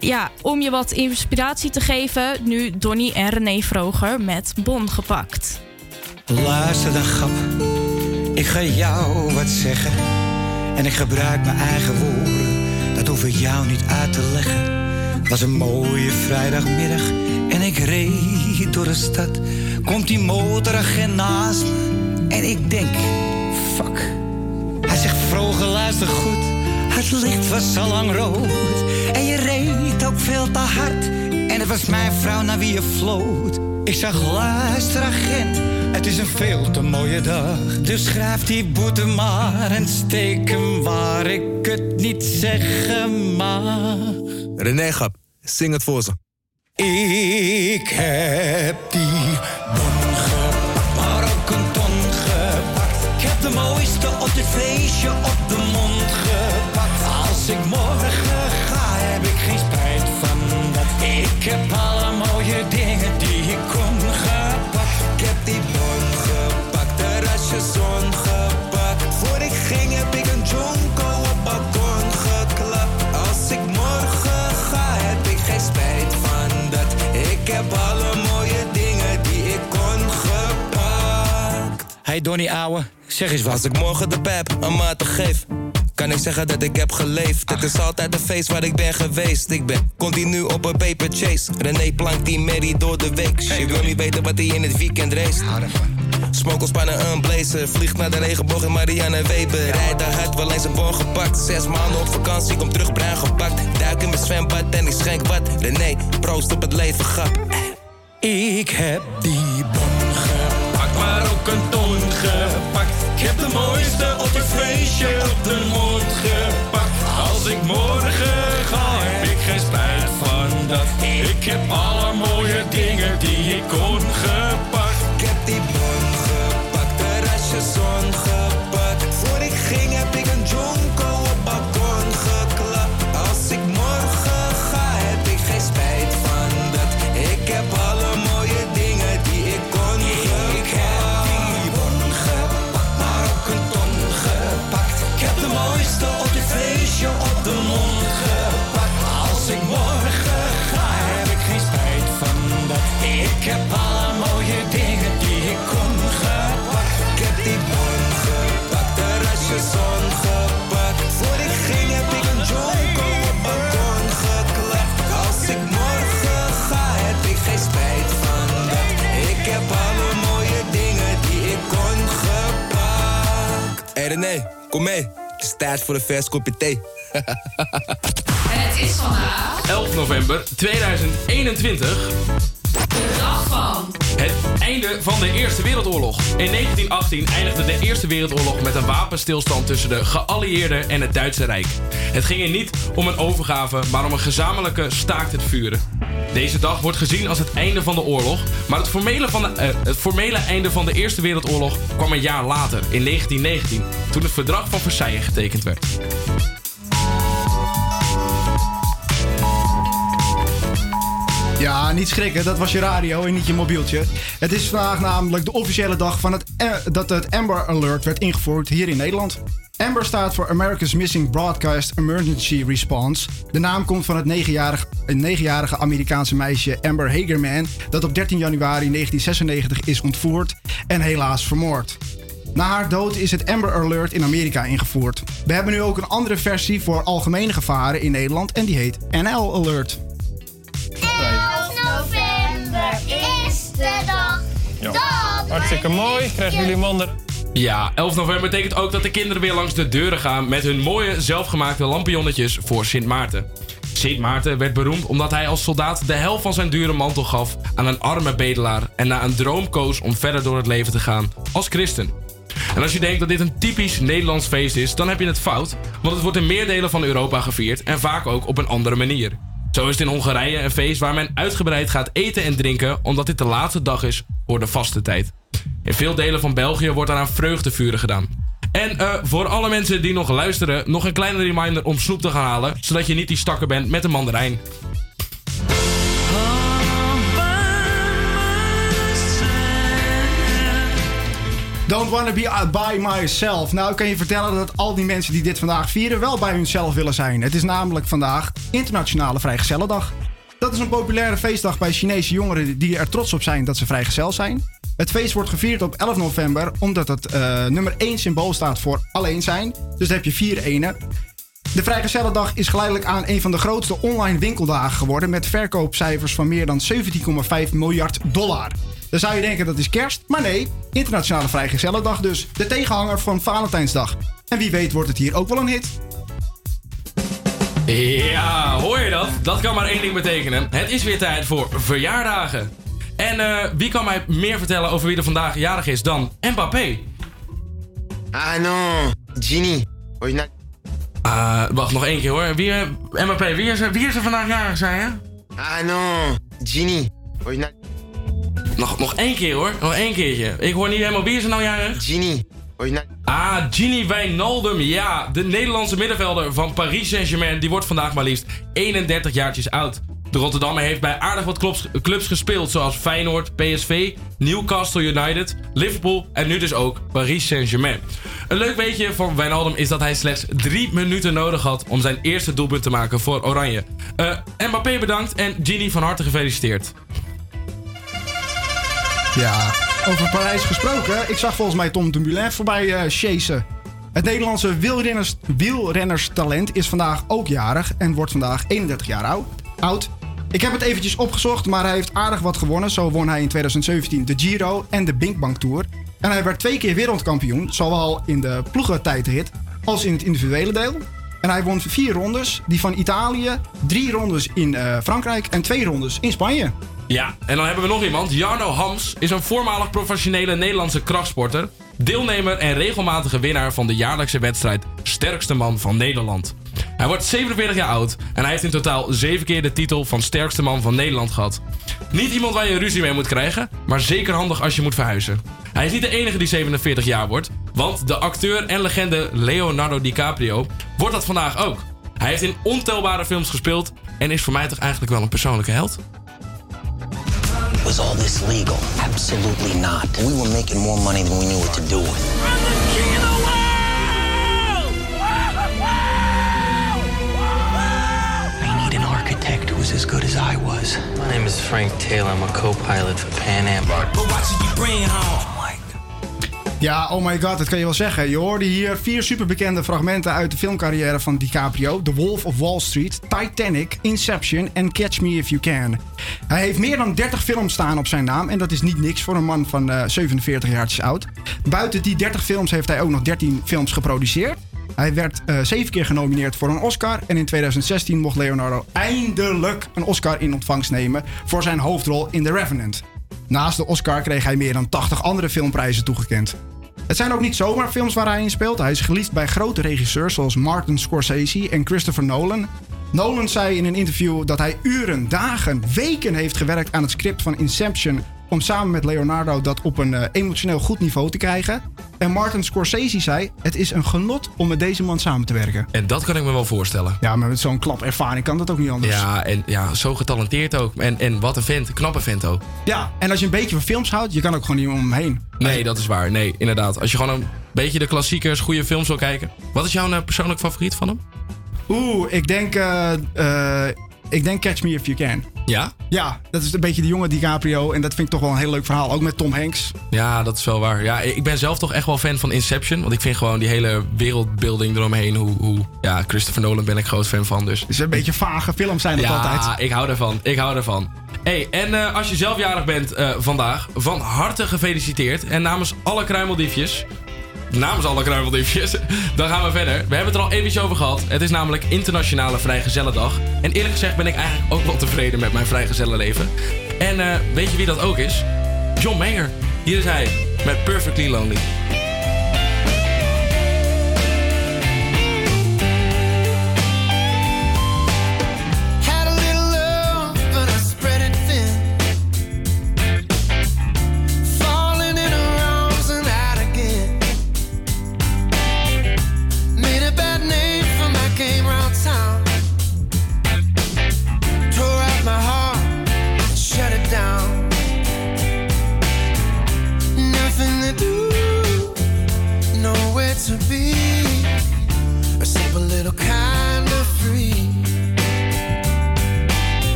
Ja, om je wat inspiratie te geven. Nu Donnie en René Vroger met Bon gepakt. Luister dan, grap. Ik ga jou wat zeggen. En ik gebruik mijn eigen woorden. Dat hoef ik jou niet uit te leggen. Het was een mooie vrijdagmiddag en ik reed door de stad. Komt die motoragent naast me en ik denk, fuck. Hij zegt, Vroger, luister goed. Het licht was al lang rood. En je reed ook veel te hard. En het was mijn vrouw naar wie je floot. Ik zag, luister agent, het is een veel te mooie dag. Dus schrijf die boete maar en steek hem waar ik het niet zeggen mag. René Gap, zing het voor ze. Ik heb die bon gepakt, maar ook een ton gepakt. Ik heb de mooiste op dit feestje op de mond gepakt. Als ik morgen ga, heb ik geen spijt van dat. Ik heb alle mooie dingen die ik kon gepakt. Ik heb die bon gepakt, de rasje zon gepakt. Voor ik ging heb ik een jonko op balkon geklapt. Als ik morgen ga, heb ik geen spijt van dat. Ik heb alle mooie dingen die ik kon gepakt. Hey Donnie ouwe, zeg eens wat. Als ik morgen de pijp een maat geef, kan ik zeggen dat ik heb geleefd. Ach. Het is altijd een feest waar ik ben geweest. Ik ben continu op een paper chase. René plankt die Mary door de week. Hey, je wil niet weten wat hij in het weekend race. Smokelspannen unblazen. Vliegt naar de regenboog in Marianne Weber. Rijd daar hard, wel eens een bon gepakt. Zes maanden op vakantie, kom terug bruin gepakt. Duik in mijn zwembad en ik schenk wat. René, proost op het leven, grap. Ik heb die bon gepakt, maar ook een ton gepakt. Ik heb de mooiste op het feestje op de mond gepakt. Als ik morgen ga, heb ik geen spijt van dat. Ik heb alle mooie dingen die ik kon gepakt. Ik heb die bon gepakt, de restje zon gepakt. Voor ik ging heb ik een jonko op balkon geklapt. Als ik morgen ga, heb ik geen spijt van dat. Ik heb alle mooie dingen die ik kon gepakt. Ik heb die Hé hey René, kom mee. Het is tijd voor een vers kopje thee. En het is vandaag... elf november tweeduizend eenentwintig. De dag van... Het einde van de Eerste Wereldoorlog. In negentien achttien eindigde de Eerste Wereldoorlog met een wapenstilstand tussen de geallieerden en het Duitse Rijk. Het ging er niet om een overgave, maar om een gezamenlijke staakt het vuren. Deze dag wordt gezien als het einde van de oorlog, maar het formele, van de, uh, het formele einde van de Eerste Wereldoorlog kwam een jaar later, in negentien negentien, toen het Verdrag van Versailles getekend werd. Ja, niet schrikken, dat was je radio en niet je mobieltje. Het is vandaag namelijk de officiële dag van het, eh, dat het Amber Alert werd ingevoerd hier in Nederland. Amber staat voor America's Missing Broadcast Emergency Response. De naam komt van het negenjarige, negenjarige Amerikaanse meisje Amber Hagerman... dat op dertien januari negentien zesennegentig is ontvoerd en helaas vermoord. Na haar dood is het Amber Alert in Amerika ingevoerd. We hebben nu ook een andere versie voor algemene gevaren in Nederland... en die heet N L Alert. elf november is de dag ja. dat Hartstikke mooi, krijgen jullie manderen. Ja, elf november betekent ook dat de kinderen weer langs de deuren gaan... met hun mooie, zelfgemaakte lampionnetjes voor Sint Maarten. Sint Maarten werd beroemd omdat hij als soldaat de helft van zijn dure mantel gaf... aan een arme bedelaar en na een droom koos om verder door het leven te gaan als christen. En als je denkt dat dit een typisch Nederlands feest is, dan heb je het fout... want het wordt in meer delen van Europa gevierd en vaak ook op een andere manier. Zo is het in Hongarije een feest waar men uitgebreid gaat eten en drinken... omdat dit de laatste dag is voor de vastentijd. In veel delen van België wordt daaraan vreugdevuren gedaan. En uh, voor alle mensen die nog luisteren, nog een kleine reminder om snoep te gaan halen... zodat je niet die stakker bent met een mandarijn. Don't wanna be by myself. Nou, ik kan je vertellen dat al die mensen die dit vandaag vieren... wel bij hunzelf willen zijn. Het is namelijk vandaag Internationale Vrijgezellendag. Dat is een populaire feestdag bij Chinese jongeren... die er trots op zijn dat ze vrijgezel zijn. Het feest wordt gevierd op elf november... omdat het uh, nummer één symbool staat voor alleen zijn. Dus daar heb je vier enen. De Vrijgezellendag is geleidelijk aan een van de grootste online winkeldagen geworden... met verkoopcijfers van meer dan zeventien komma vijf miljard dollar. Dan zou je denken dat is kerst, maar nee, Internationale Vrijgezellendag dus. De tegenhanger van Valentijnsdag. En wie weet wordt het hier ook wel een hit. Ja, hoor je dat? Dat kan maar één ding betekenen. Het is weer tijd voor verjaardagen. En uh, wie kan mij meer vertellen over wie er vandaag jarig is dan Mbappé? Ah no, Genie. Uh, wacht, nog één keer hoor. Wie, uh, Mbappé, wie is, er, wie is er vandaag jarig, zei je? Ah no, Genie. Nog, nog één keer hoor, nog één keertje. Ik hoor niet helemaal, wie is er nou jarig? Genie. Ah, Genie Wijnaldum, ja. De Nederlandse middenvelder van Paris Saint-Germain... die wordt vandaag maar liefst eenendertig jaartjes oud. De Rotterdammer heeft bij aardig wat clubs, clubs gespeeld... zoals Feyenoord, P S V, Newcastle United, Liverpool... en nu dus ook Paris Saint-Germain. Een leuk weetje van Wijnaldum is dat hij slechts drie minuten nodig had... om zijn eerste doelpunt te maken voor Oranje. Uh, Mbappé bedankt en Genie van harte gefeliciteerd. Ja, over Parijs gesproken. Ik zag volgens mij Tom Dumoulin voorbij uh, chasen. Het Nederlandse wielrenners, wielrennerstalent is vandaag ook jarig en wordt vandaag eenendertig jaar oud. Ik heb het eventjes opgezocht, maar hij heeft aardig wat gewonnen. Zo won hij in tweeduizend zeventien de Giro en de Binkbank Tour. En hij werd twee keer wereldkampioen, zowel in de ploegentijdrit als in het individuele deel. En hij won vier rondes, die van Italië, drie rondes in uh, Frankrijk en twee rondes in Spanje. Ja, en dan hebben we nog iemand. Jarno Hams is een voormalig professionele Nederlandse krachtsporter... deelnemer en regelmatige winnaar van de jaarlijkse wedstrijd... Sterkste Man van Nederland. Hij wordt zevenenveertig jaar oud en hij heeft in totaal zeven keer de titel van Sterkste Man van Nederland gehad. Niet iemand waar je ruzie mee moet krijgen, maar zeker handig als je moet verhuizen. Hij is niet de enige die zevenenveertig jaar wordt, want de acteur en legende Leonardo DiCaprio wordt dat vandaag ook. Hij heeft in ontelbare films gespeeld en is voor mij toch eigenlijk wel een persoonlijke held? Was all this legal? Absolutely not. We were making more money than we knew what to do with. I'm the king of the world! I need an architect who's as good as I was. My name is Frank Taylor. I'm a co-pilot for Pan Am. We're watching you bring home. Ja, oh my god, dat kan je wel zeggen. Je hoorde hier vier superbekende fragmenten uit de filmcarrière van DiCaprio. The Wolf of Wall Street, Titanic, Inception en Catch Me If You Can. Hij heeft meer dan dertig films staan op zijn naam. En dat is niet niks voor een man van uh, zevenenveertig jaar oud. Buiten die dertig films heeft hij ook nog dertien films geproduceerd. Hij werd uh, zeven keer genomineerd voor een Oscar. En in tweeduizend zestien mocht Leonardo eindelijk een Oscar in ontvangst nemen voor zijn hoofdrol in The Revenant. Naast de Oscar kreeg hij meer dan tachtig andere filmprijzen toegekend. Het zijn ook niet zomaar films waar hij in speelt. Hij is geliefd bij grote regisseurs zoals Martin Scorsese en Christopher Nolan. Nolan zei in een interview dat hij uren, dagen, weken heeft gewerkt aan het script van Inception om samen met Leonardo dat op een uh, emotioneel goed niveau te krijgen. En Martin Scorsese zei, het is een genot om met deze man samen te werken. En dat kan ik me wel voorstellen. Ja, maar met zo'n klap ervaring kan dat ook niet anders. Ja, en ja, zo getalenteerd ook. En, en wat een vent, een knappe vent ook. Ja, en als je een beetje van films houdt, je kan ook gewoon niet om hem heen. Nee, je... dat is waar. Nee, inderdaad. Als je gewoon een beetje de klassiekers, goede films wil kijken. Wat is jouw uh, persoonlijk favoriet van hem? Oeh, ik denk... Uh, uh, ik denk Catch Me If You Can. Ja? Ja, dat is een beetje de jonge DiCaprio. En dat vind ik toch wel een heel leuk verhaal. Ook met Tom Hanks. Ja, dat is wel waar. Ja, ik ben zelf toch echt wel fan van Inception. Want ik vind gewoon die hele wereldbuilding eromheen. Hoe, hoe, ja, Christopher Nolan ben ik groot fan van. Dus. Het is een beetje vage films zijn dat ja, altijd. Ja, ik hou ervan. Ik hou ervan. Hey, en uh, als je zelf jarig bent uh, vandaag, van harte gefeliciteerd. En namens alle kruimeldiefjes... Namens alle kruimeldiefjes. Dan gaan we verder. We hebben het er al eventjes over gehad. Het is namelijk Internationale Vrijgezellendag. En eerlijk gezegd ben ik eigenlijk ook wel tevreden met mijn vrijgezellenleven. En uh, weet je wie dat ook is? John Mayer. Hier is hij met Perfectly Lonely.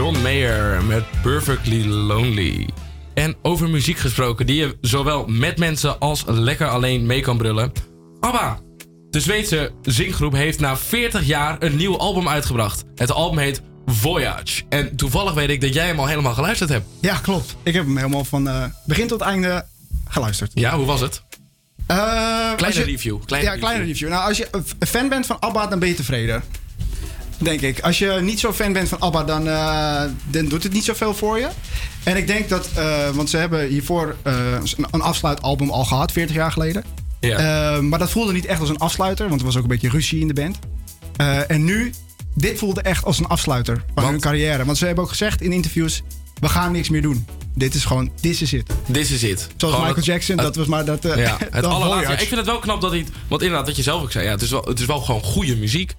John Mayer met Perfectly Lonely. En over muziek gesproken die je zowel met mensen als lekker alleen mee kan brullen. Abba, de Zweedse zinggroep, heeft na veertig jaar een nieuw album uitgebracht. Het album heet Voyage. En toevallig weet ik dat jij hem al helemaal geluisterd hebt. Ja, klopt. Ik heb hem helemaal van uh, begin tot einde geluisterd. Ja, hoe was het? Uh, kleine je, review. Kleine ja, review. kleine review. Nou, als je een fan bent van Abba, dan ben je tevreden. Denk ik. Als je niet zo fan bent van Abba, dan, uh, dan doet het niet zoveel voor je. En ik denk dat, uh, want ze hebben hiervoor uh, een afsluitalbum al gehad, veertig jaar geleden. Ja. Uh, maar dat voelde niet echt als een afsluiter, want er was ook een beetje ruzie in de band. Uh, en nu, dit voelde echt als een afsluiter van want? hun carrière. Want ze hebben ook gezegd in interviews, we gaan niks meer doen. Dit is gewoon, this is it. This is it. Zoals gewoon Michael het, Jackson, het, dat was maar dat... Uh, ja, het allerlaatste. Ja, ik vind het wel knap dat hij... Want inderdaad, dat je zelf ook zei, ja, het, is wel, het is wel gewoon goede muziek.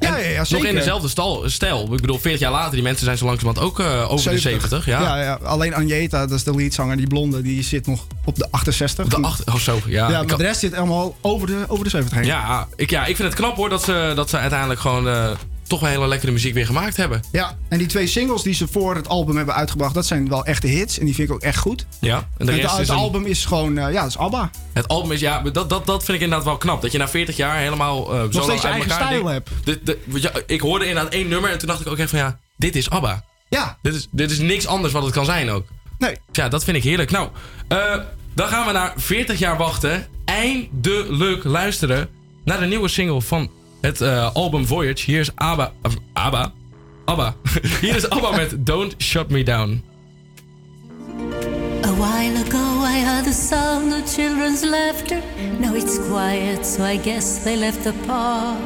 Ja, ja, ja, nog in dezelfde stal, stijl. Ik bedoel, veertig jaar later, die mensen zijn zo langzamerhand ook uh, over zeventig. de zeventig. Ja. Ja, ja. Alleen Anjeta, dat is de leadzanger, die blonde, die zit nog op de achtenzestig. Op de acht, oh zo, ja. Ja, maar kan... de rest zit allemaal over de, over de zeventig heen. Ja ik, ja, ik vind het knap hoor, dat ze, dat ze uiteindelijk gewoon uh, toch wel hele lekkere muziek weer gemaakt hebben. Ja, en die twee singles die ze voor het album hebben uitgebracht, dat zijn wel echte hits. En die vind ik ook echt goed. Ja, en de rest het, het is een... album is gewoon, uh, ja, dat is Abba. Het album is, ja, dat, dat, dat vind ik inderdaad wel knap. Dat je na veertig jaar helemaal uh, zo lang uit eigen stijl hebt. De, de, ja, ik hoorde inderdaad één nummer en toen dacht ik ook echt van ja, dit is Abba. Ja. Dit is, dit is niks anders wat het kan zijn ook. Nee. Ja, dat vind ik heerlijk. Nou, uh, dan gaan we na veertig jaar wachten. Eindelijk luisteren naar de nieuwe single van het uh, album Voyage. Hier is Abba. Uh, Abba. Abba. Hier is Abba met Don't Shut Me Down. A while ago I heard the sound of children's laughter. Now it's quiet, so I guess they left the park.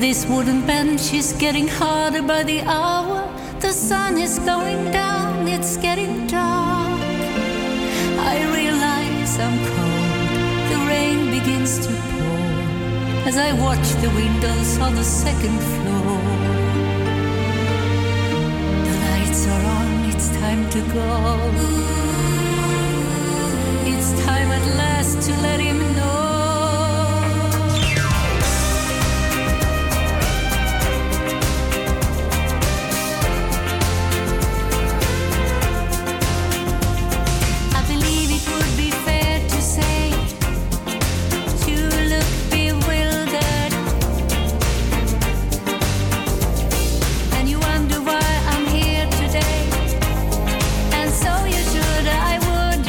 This wooden bench is getting harder by the hour. The sun is going down, it's getting dark. I realize I'm cold, the rain begins to pour as I watch the windows on the second floor. The lights are on. It's time to go. It's time at last to let him know. I believe it would be fair to say, you look bewildered, and you wonder why I'm here today. So you should, I would.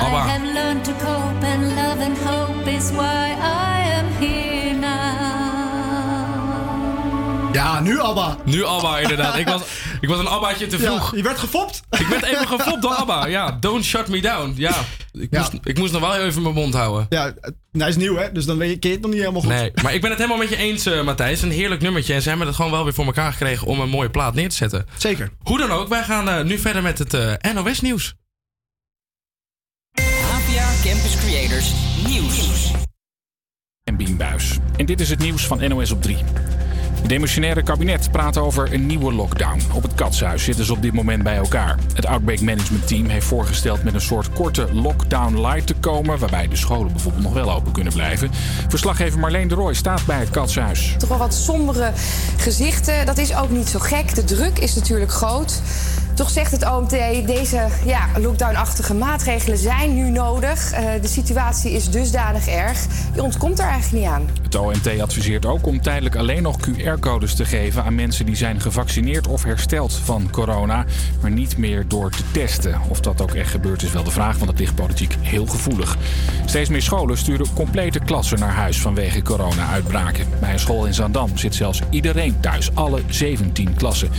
Abba. I have learned to cope and love and hope is why I am here now. Ja, nu Abba. Nu Abba, inderdaad. Ik was, ik was een Abbaatje te vroeg. Ja, je werd gefopt. Ik werd even gefopt door Abba. Ja, don't shut me down. Ja. Ik, ja. moest, ik moest nog wel even mijn mond houden. Ja, hij is nieuw, hè? Dus dan ken je het nog niet helemaal goed. Nee, maar ik ben het helemaal met je eens, uh, Matthijs. Een heerlijk nummertje. En ze hebben het gewoon wel weer voor elkaar gekregen om een mooie plaat neer te zetten. Zeker. Hoe dan ook, wij gaan uh, nu verder met het uh, N O S-nieuws. H V A Campus Creators Nieuws. En Dien Buis. En dit is het nieuws van N O S op drie. Het demissionaire kabinet praat over een nieuwe lockdown. Op het Katshuis zitten ze op dit moment bij elkaar. Het Outbreak Management Team heeft voorgesteld met een soort korte lockdown light te komen, waarbij de scholen bijvoorbeeld nog wel open kunnen blijven. Verslaggever Marleen de Rooij staat bij het Katshuis. Toch wel wat sombere gezichten. Dat is ook niet zo gek. De druk is natuurlijk groot. Toch zegt het O M T, deze ja, lockdown-achtige maatregelen zijn nu nodig. Uh, de situatie is dusdanig erg. Je ontkomt er eigenlijk niet aan. Het O M T adviseert ook om tijdelijk alleen nog Q R-codes te geven aan mensen die zijn gevaccineerd of hersteld van corona, maar niet meer door te testen. Of dat ook echt gebeurt is wel de vraag, want het ligt politiek heel gevoelig. Steeds meer scholen sturen complete klassen naar huis vanwege corona-uitbraken. Bij een school in Zaandam zit zelfs iedereen thuis, alle zeventien klassen.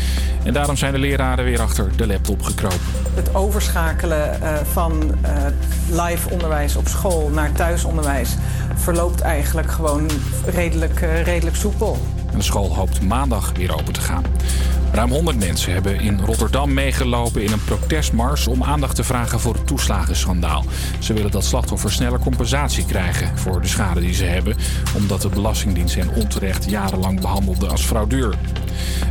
En daarom zijn de leraren weer achter de laptop gekropen. Het overschakelen uh, van uh, live onderwijs op school naar thuisonderwijs verloopt eigenlijk gewoon redelijk, uh, redelijk soepel. En de school hoopt maandag weer open te gaan. Ruim honderd mensen hebben in Rotterdam meegelopen in een protestmars om aandacht te vragen voor het toeslagenschandaal. Ze willen dat slachtoffers sneller compensatie krijgen voor de schade die ze hebben, omdat de Belastingdienst hen onterecht jarenlang behandelde als fraudeur.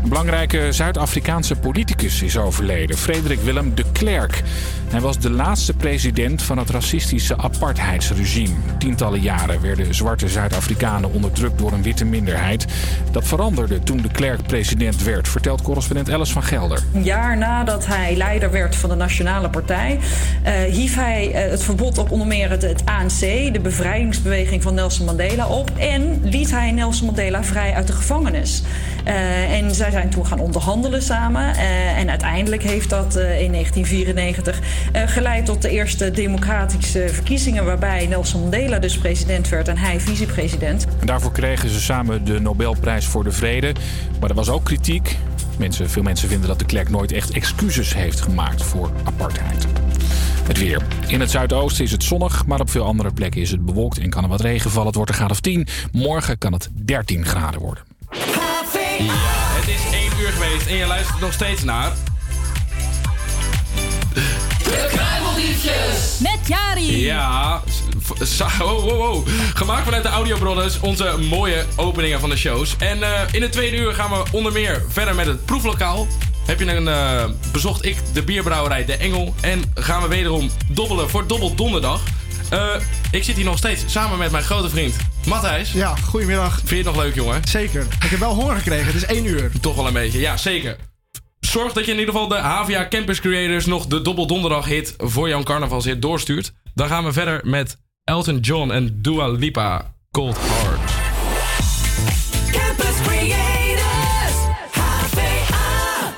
Een belangrijke Zuid-Afrikaanse politicus is overleden, Frederik Willem de Klerk. Hij was de laatste president van het racistische apartheidsregime. Tientallen jaren werden zwarte Zuid-Afrikanen onderdrukt door een witte minderheid. Dat veranderde toen de Klerk president werd, vertelt correspondent Alice van Gelder. Een jaar nadat hij leider werd van de Nationale Partij, uh, hief hij uh, het verbod op onder meer het, het A N C, de bevrijdingsbeweging van Nelson Mandela, op en liet hij Nelson Mandela vrij uit de gevangenis. Uh, en zij zijn toen gaan onderhandelen samen uh, en uiteindelijk heeft dat uh, in negentien vierennegentig uh, geleid tot de eerste democratische verkiezingen waarbij Nelson Mandela dus president werd en hij vicepresident. En daarvoor kregen ze samen de Nobelprijs voor de Vrede, maar er was ook kritiek. Mensen, veel mensen vinden dat de Klerk nooit echt excuses heeft gemaakt voor apartheid. Het weer. In het zuidoosten is het zonnig, maar op veel andere plekken is het bewolkt en kan er wat regen vallen. Het wordt een graad of tien. Morgen kan het dertien graden worden. Ja, het is één uur geweest en je luistert nog steeds naar De Kruimeldiefjes! Met Jari! Ja, wow, wow, wow. Gemaakt vanuit de audiobrothers, onze mooie openingen van de shows. En uh, in het tweede uur gaan we onder meer verder met het proeflokaal. Heb je een, uh, bezocht ik de bierbrouwerij De Engel. En gaan we wederom dobbelen voor Dobbel Donderdag. Uh, ik zit hier nog steeds samen met mijn grote vriend Matthijs. Ja, goedemiddag. Vind je het nog leuk, jongen? Zeker. Ik heb wel honger gekregen, het is één uur. Toch wel een beetje, ja, zeker. Zorg dat je in ieder geval de H V A Campus Creators nog de Dobbel Donderdag hit voor jouw carnavalshit doorstuurt. Dan gaan we verder met Elton John en Dua Lipa, Cold Heart. Campus Creators, H V A. Anger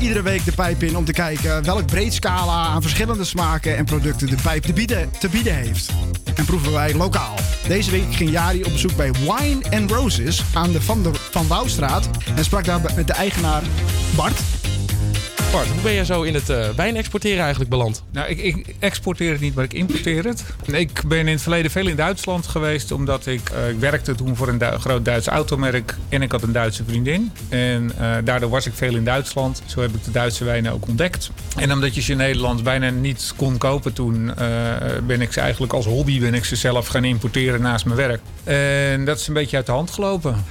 Iedere week de pijp in om te kijken welk breed scala aan verschillende smaken en producten de pijp te bieden, te bieden heeft. En proeven wij lokaal. Deze week ging Jari op bezoek bij Wine and Roses aan de Van, de, Van Wouwstraat en sprak daar met de eigenaar Bart. Bart, hoe ben jij zo in het uh, wijn exporteren eigenlijk beland? Nou, ik, ik exporteer het niet, maar ik importeer het. Ik ben in het verleden veel in Duitsland geweest, omdat ik, uh, ik werkte toen voor een du- groot Duits automerk en ik had een Duitse vriendin. En uh, daardoor was ik veel in Duitsland. Zo heb ik de Duitse wijnen ook ontdekt. En omdat je ze in Nederland bijna niet kon kopen toen, uh, ben ik ze eigenlijk als hobby ben ik ze zelf gaan importeren naast mijn werk. En dat is een beetje uit de hand gelopen.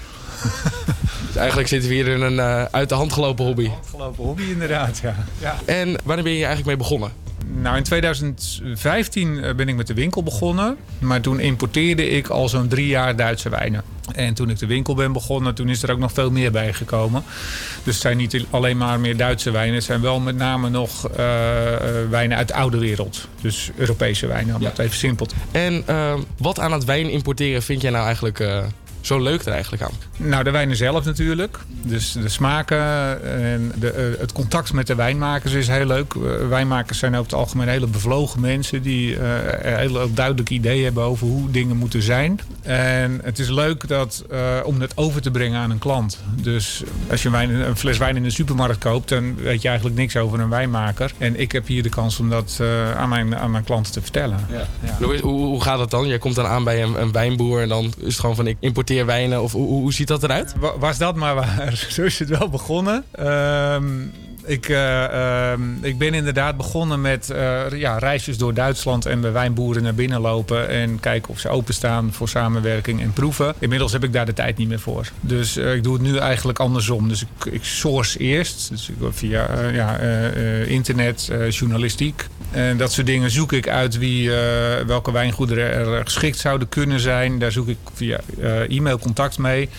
eigenlijk zitten we hier in een uh, uit de hand gelopen hobby. Uit de hand gelopen hobby, inderdaad, ja. ja. En wanneer ben je eigenlijk mee begonnen? Nou, in tweeduizend vijftien ben ik met de winkel begonnen. Maar toen importeerde ik al zo'n drie jaar Duitse wijnen. En toen ik de winkel ben begonnen, toen is er ook nog veel meer bij gekomen. Dus het zijn niet alleen maar meer Duitse wijnen. Het zijn wel met name nog uh, wijnen uit de oude wereld. Dus Europese wijnen, om ja. het even simpel. En uh, wat aan het wijn importeren vind jij nou eigenlijk... Uh... Zo leuk er eigenlijk aan? Nou, de wijnen zelf natuurlijk. Dus de smaken en de, uh, het contact met de wijnmakers is heel leuk. Uh, wijnmakers zijn over het algemeen hele bevlogen mensen... die uh, heel duidelijk idee hebben over hoe dingen moeten zijn. En het is leuk dat, uh, om dat over te brengen aan een klant. Dus als je wijn, een fles wijn in de supermarkt koopt... dan weet je eigenlijk niks over een wijnmaker. En ik heb hier de kans om dat uh, aan, mijn, aan mijn klanten te vertellen. Ja. Ja. Hoe, hoe gaat dat dan? Jij komt dan aan bij een, een wijnboer... en dan is het gewoon van ik importeer... wijnen? Of hoe, hoe ziet dat eruit? Was dat maar waar. Zo is het wel begonnen. Uh, ik, uh, ik ben inderdaad begonnen met uh, ja, reisjes door Duitsland... en bij wijnboeren naar binnen lopen... en kijken of ze openstaan voor samenwerking en proeven. Inmiddels heb ik daar de tijd niet meer voor. Dus uh, ik doe het nu eigenlijk andersom. Dus ik, ik source eerst. Dus via uh, ja, uh, internet, uh, journalistiek. En dat soort dingen zoek ik uit wie, uh, welke wijngoederen er geschikt zouden kunnen zijn. Daar zoek ik via uh, e-mail contact mee.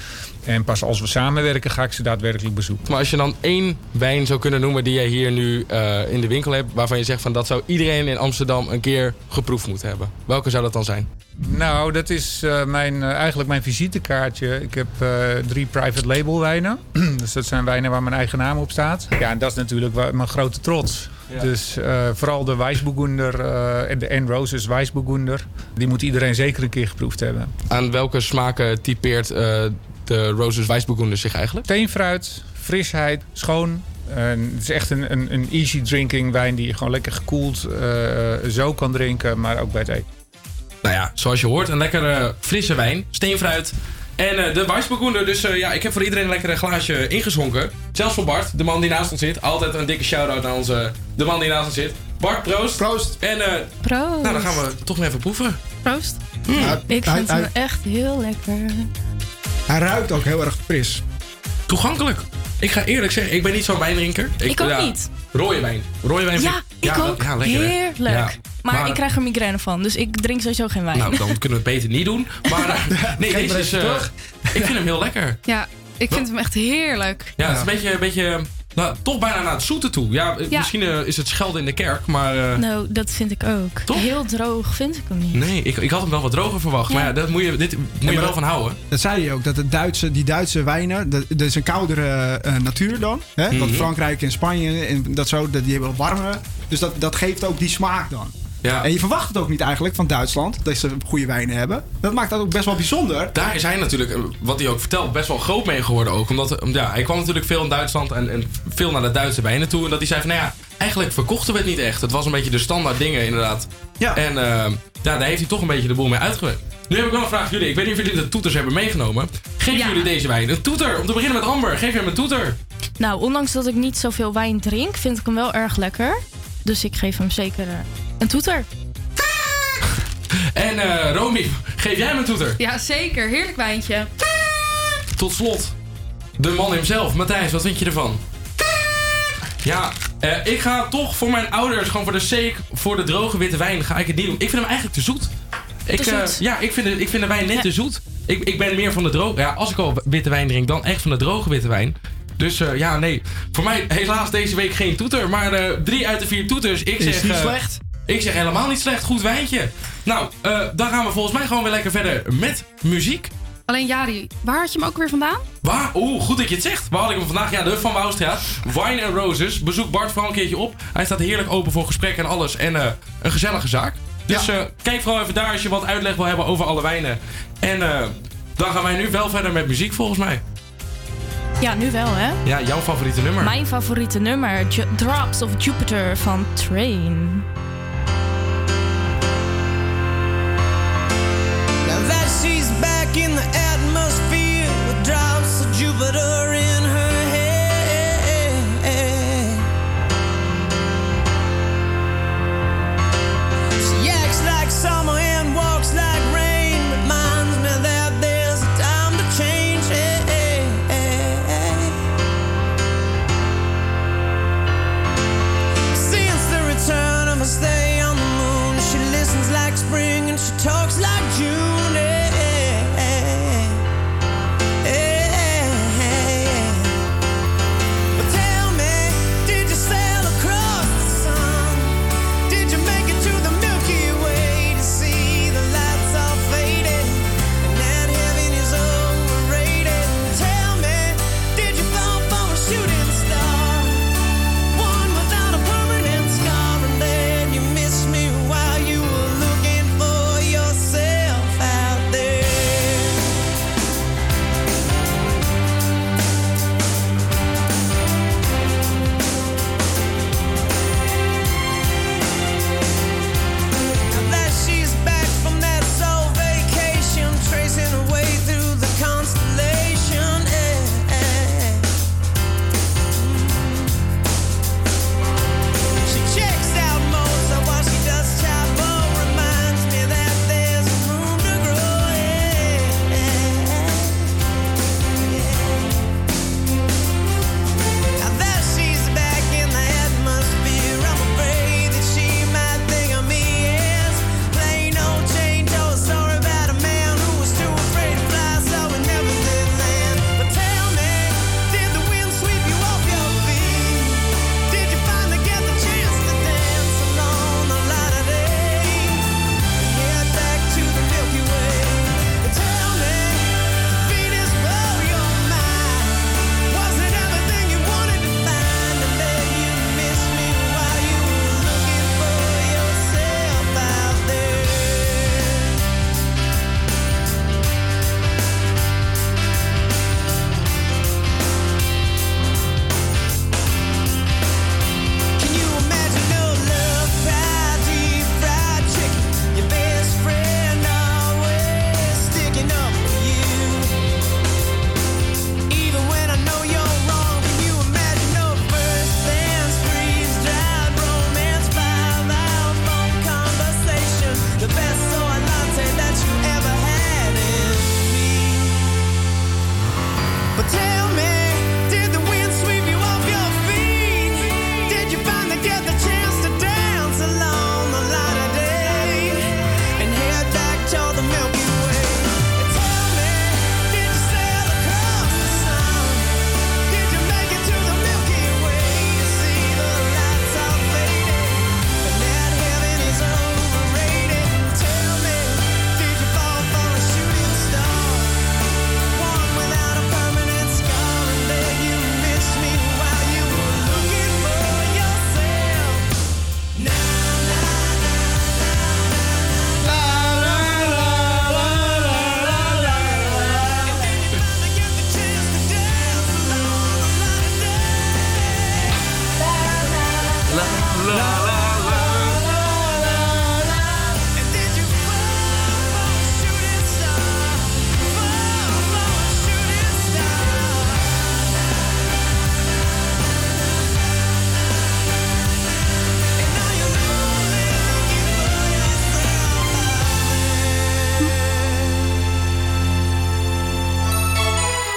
En pas als we samenwerken ga ik ze daadwerkelijk bezoeken. Maar als je dan één wijn zou kunnen noemen die jij hier nu uh, in de winkel hebt... waarvan je zegt van dat zou iedereen in Amsterdam een keer geproefd moeten hebben. Welke zou dat dan zijn? Nou, dat is uh, mijn, uh, eigenlijk mijn visitekaartje. Ik heb uh, drie private label wijnen. Dus dat zijn wijnen waar mijn eigen naam op staat. Ja, en dat is natuurlijk waar, mijn grote trots. Ja. Dus uh, vooral de Weissburgunder uh, en de N. Roses Weissburgunder. Die moet iedereen zeker een keer geproefd hebben. Aan welke smaken typeert uh, de Roses Weissburgunder zich eigenlijk? Teenfruit, frisheid, schoon. En het is echt een, een, een easy drinking wijn die je gewoon lekker gekoeld uh, zo kan drinken. Maar ook bij het eten. Nou ja, zoals je hoort, een lekkere frisse wijn, steenfruit en uh, de Weissburgunder. Dus uh, ja, ik heb voor iedereen een lekkere glaasje ingezonken. Zelfs voor Bart, de man die naast ons zit. Altijd een dikke shout-out naar onze, de man die naast ons zit. Bart, proost. Proost. En uh, proost. Nou, dan gaan we toch maar even proeven. Proost. Mm. Ja, ik hij, vind hij, hem hij, echt heel lekker. Hij ruikt ook heel erg fris. Toegankelijk. Ik ga eerlijk zeggen, ik ben niet zo'n wijndrinker. Ik, ik ook ja, niet. Rode wijn. Rode wijn. Ja, ik ja, ook. Ja, lekker, heerlijk. Ja. Maar, maar ik krijg er migraine van, dus ik drink sowieso geen wijn. Nou, dan kunnen we het beter niet doen. Maar nee, deze is... Uh, ik vind hem heel lekker. Ja, ik vind hem echt heerlijk. Ja, het is een beetje... Een beetje nou, toch bijna naar het zoete toe. Ja, ja. Misschien uh, is het schelden in de kerk, maar... Uh... Nou, dat vind ik ook. Toch? Heel droog vind ik hem niet. Nee, ik, ik had hem wel wat droger verwacht. Ja. Maar ja, dat moet je, dit moet ja, je wel dat, van houden. Dat zei je ook, dat de Duitse, die Duitse wijnen... Dat, dat is een koudere uh, natuur dan. Hè? Mm-hmm. Want Frankrijk en Spanje, en dat zo, die hebben wat warmer. Dus dat, dat geeft ook die smaak dan. Ja. En je verwacht het ook niet eigenlijk van Duitsland, dat ze goede wijnen hebben. Dat maakt dat ook best wel bijzonder. Daar is hij natuurlijk, wat hij ook vertelt, best wel groot mee geworden ook. Omdat, ja, hij kwam natuurlijk veel in Duitsland en, en veel naar de Duitse wijnen toe. En dat hij zei van, nou ja, eigenlijk verkochten we het niet echt. Het was een beetje de standaard dingen inderdaad. Ja. En uh, ja, daar heeft hij toch een beetje de boel mee uitgewerkt. Nu heb ik wel een vraag voor jullie. Ik weet niet of jullie de toeters hebben meegenomen. Geef ja. jullie deze wijn een toeter. Om te beginnen met Amber, geef hem een toeter. Nou, ondanks dat ik niet zoveel wijn drink, vind ik hem wel erg lekker. Dus ik geef hem zeker... Uh... Een toeter. En uh, Romy, geef jij me een toeter? Ja, zeker. Heerlijk wijntje. Tot slot, de man hemzelf. Matthijs, wat vind je ervan? Ja, uh, ik ga toch voor mijn ouders, gewoon voor de sake, voor de droge witte wijn, ga ik het niet doen. Ik vind hem eigenlijk te zoet. Ik, te zoet? Uh, ja, ik vind, de, ik vind de wijn net ja. te zoet. Ik, ik ben meer van de droge... Ja, als ik al witte wijn drink, dan echt van de droge witte wijn. Dus uh, ja, nee. Voor mij helaas deze week geen toeter, maar uh, drie uit de vier toeters. Ik zeg, is niet uh, slecht. Ik zeg helemaal niet slecht, goed wijntje. Nou, uh, dan gaan we volgens mij gewoon weer lekker verder met muziek. Alleen Jari, waar had je hem ook weer vandaan? Waar? Oeh, goed dat je het zegt. Waar had ik hem vandaag? Ja, de Hub van Bouwstraat. Wine and Roses. Bezoek Bart vooral een keertje op. Hij staat heerlijk open voor gesprekken en alles. En uh, een gezellige zaak. Dus ja. uh, kijk vooral even daar als je wat uitleg wil hebben over alle wijnen. En uh, dan gaan wij nu wel verder met muziek volgens mij. Ja, nu wel hè? Ja, jouw favoriete nummer. Mijn favoriete nummer. Ju- Drops of Jupiter van Train. She's back in the atmosphere with drops of Jupiter in her head. She acts like summer and walks like rain. Reminds me that there's a time to change.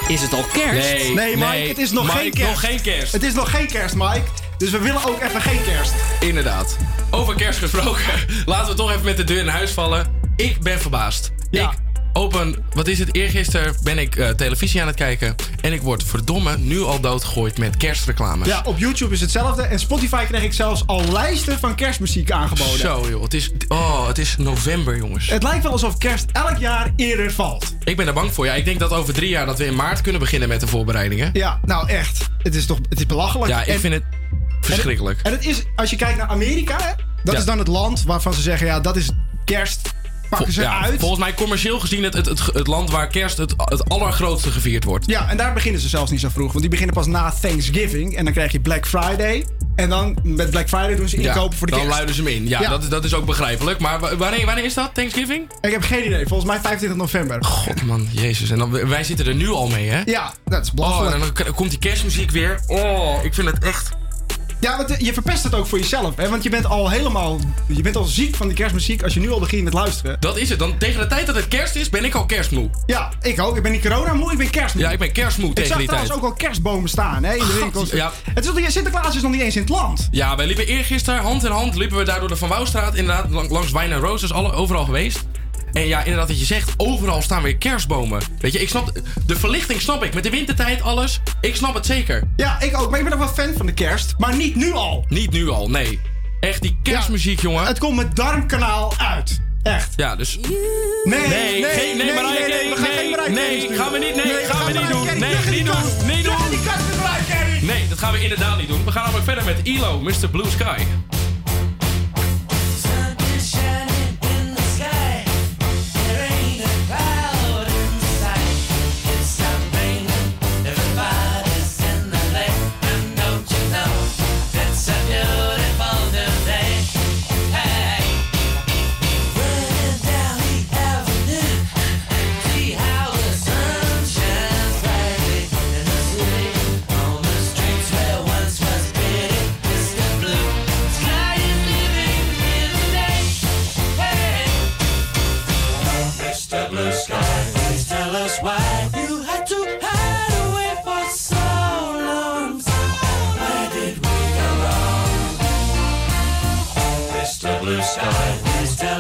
Is het al kerst? Nee, nee Mike, nee, het is nog, Mike, geen kerst. nog geen kerst. Het is nog geen kerst, Mike. Dus we willen ook even geen kerst. Inderdaad. Over kerst gesproken. Laten we toch even met de deur in huis vallen. Ik ben verbaasd. Ja. Ik open, wat is het, eergisteren ben ik uh, televisie aan het kijken. En ik word verdomme nu al doodgegooid met kerstreclames. Ja, op YouTube is hetzelfde. En Spotify kreeg ik zelfs al lijsten van kerstmuziek aangeboden. Zo joh, het is, oh, het is november jongens. Het lijkt wel alsof kerst elk jaar eerder valt. Ik ben er bang voor. Ja, ik denk dat over drie jaar dat we in maart kunnen beginnen met de voorbereidingen. Ja, nou echt. Het is toch, het is belachelijk. Ja, ik en, vind het verschrikkelijk. En het, en het is, als je kijkt naar Amerika, hè, dat ja. is dan het land waarvan ze zeggen, ja, dat is kerst. Pakken ze ja, uit. Volgens mij commercieel gezien het, het, het, het land waar kerst het, het allergrootste gevierd wordt. Ja, en daar beginnen ze zelfs niet zo vroeg. Want die beginnen pas na Thanksgiving. En dan krijg je Black Friday. En dan met Black Friday doen ze inkopen ja, voor de kerst. Dan luiden ze hem in. Ja, ja. Dat, dat is ook begrijpelijk. Maar wanneer, wanneer is dat? Thanksgiving? Ik heb geen idee. Volgens mij vijfentwintig november. God man, jezus. En dan, wij zitten er nu al mee, hè? Ja, dat is belachelijk. Oh, en dan komt die kerstmuziek weer. Oh, ik vind het echt... Ja, want je verpest het ook voor jezelf, hè? Want je bent al helemaal... Je bent al ziek van die kerstmuziek als je nu al begint met luisteren. Dat is het. Dan tegen de tijd dat het kerst is, ben ik al kerstmoe. Ja, ik ook. Ik ben niet coronamoe, ik ben kerstmoe. Ja, ik ben kerstmoe ik tegen die tijd. Ik zag trouwens ook al kerstbomen staan, hè? In de winkels. Ja. Het is dat Sinterklaas is nog niet eens in het land. Ja, wij liepen eergisteren, hand in hand, liepen we daar door de Van Wouwstraat. Inderdaad, lang, langs Wijn en Roses, alle, overal geweest. En ja, inderdaad wat je zegt, overal staan weer kerstbomen. Weet je, ik snap... De verlichting snap ik. Met de wintertijd, alles. Ik snap het zeker. Ja, ik ook. Maar ik ben nog wel fan van de kerst. Maar niet nu al. Niet nu al, nee. Echt, die kerstmuziek, ja, jongen. Het komt met darmkanaal uit. Echt. Ja, dus... Nee, nee, nee, nee, nee, maar nee, nee, nee, nee, we gaan nee, geen nee, nee, gaan we niet, nee, nee gaan we, we niet doen. Kerry, nee, niet doen, nee, doen. Die kast eruit, Kerry. Nee, dat gaan we inderdaad niet doen. We gaan namelijk verder met E L O, mister Blue Sky. Please tell us why you had to hide away for so long. Where did we go wrong? Please tell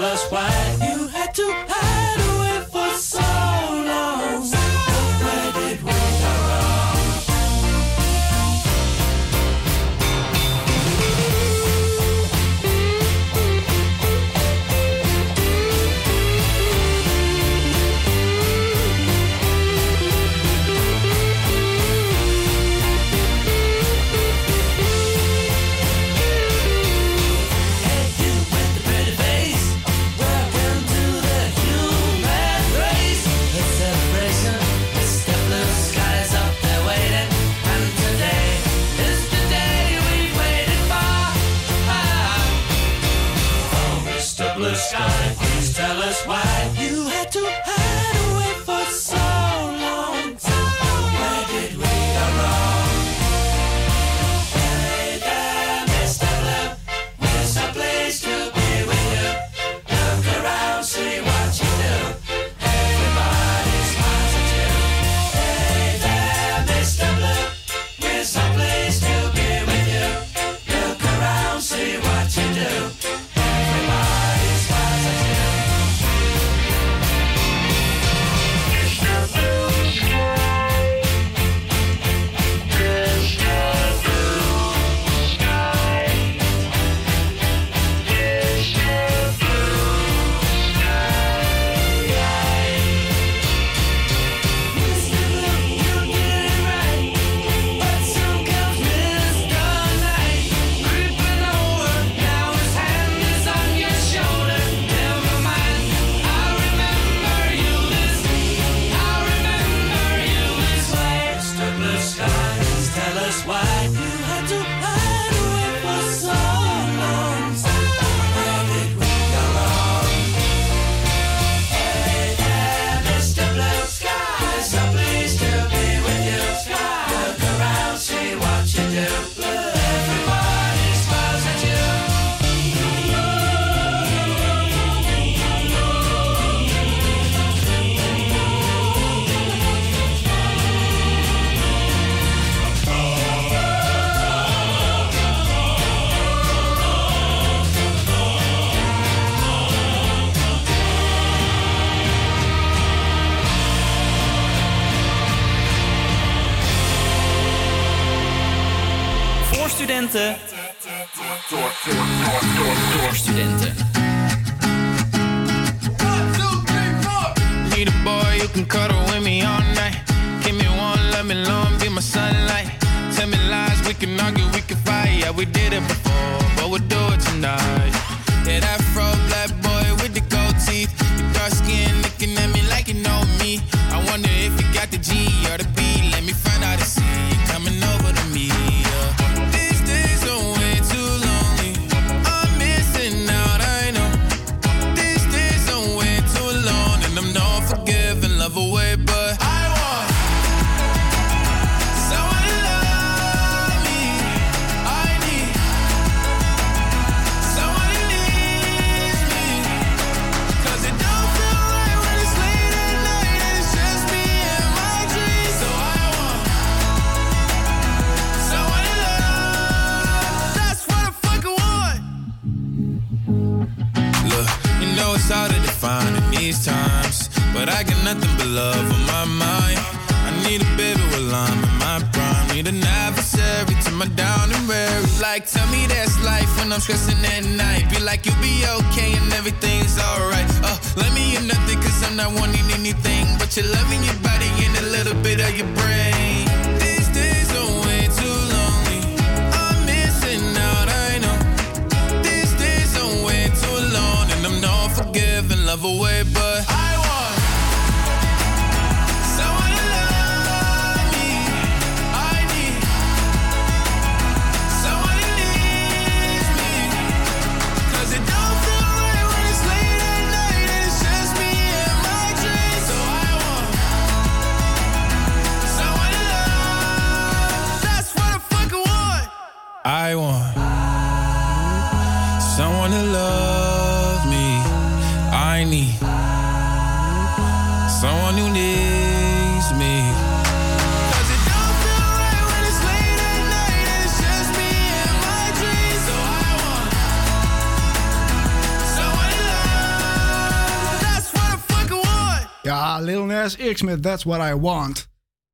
us why you had to hide away for so long. Where did we go wrong? Hey there, mister Blue, we're so pleased to be with you. Look around, see what you do. Everybody smiles at you. Hey there, mister Blue, we're so pleased to be with you. Look around, see what you do. Everybody. Thank you. studenten. Door, door, door, door, door studenten. one, two, three, four Need a boy who can cuddle with me all night. Give me one, let me long, be my sunlight. Tell me lies, we can argue, we can fight. Yeah, we did it before, but we'll do it tonight. Yeah, that fro black boy with the gold teeth. Your dark skin looking at me like you know me. I wonder if you got the G or the B. Let me find out and see you coming over to me. Away, but I want someone to love me. I need someone who needs me. Cause it don't feel right when it's late at night and it's just me and my dreams. So I want someone to love. That's what I fucking want. Look, you know it's hard to define in these times. But I got nothing but love on my mind. I need a baby while I'm in my prime. Need an adversary to my down and weary. Like, tell me that's life when I'm stressing at night. Be like, you'll be okay and everything's alright. Uh, let me in nothing cause I'm not wanting anything. But you're loving your body and a little bit of your brain. These days are way too lonely. I'm missing out, I know. These days are way too long. And I'm not forgiving love away, but I want I want someone to love me. I need someone who needs me. Cause it don't feel right when it's late at night and it's just me and my dreams. So I want someone to love. That's what I fucking want. Ja, Lil Nas X met That's What I Want.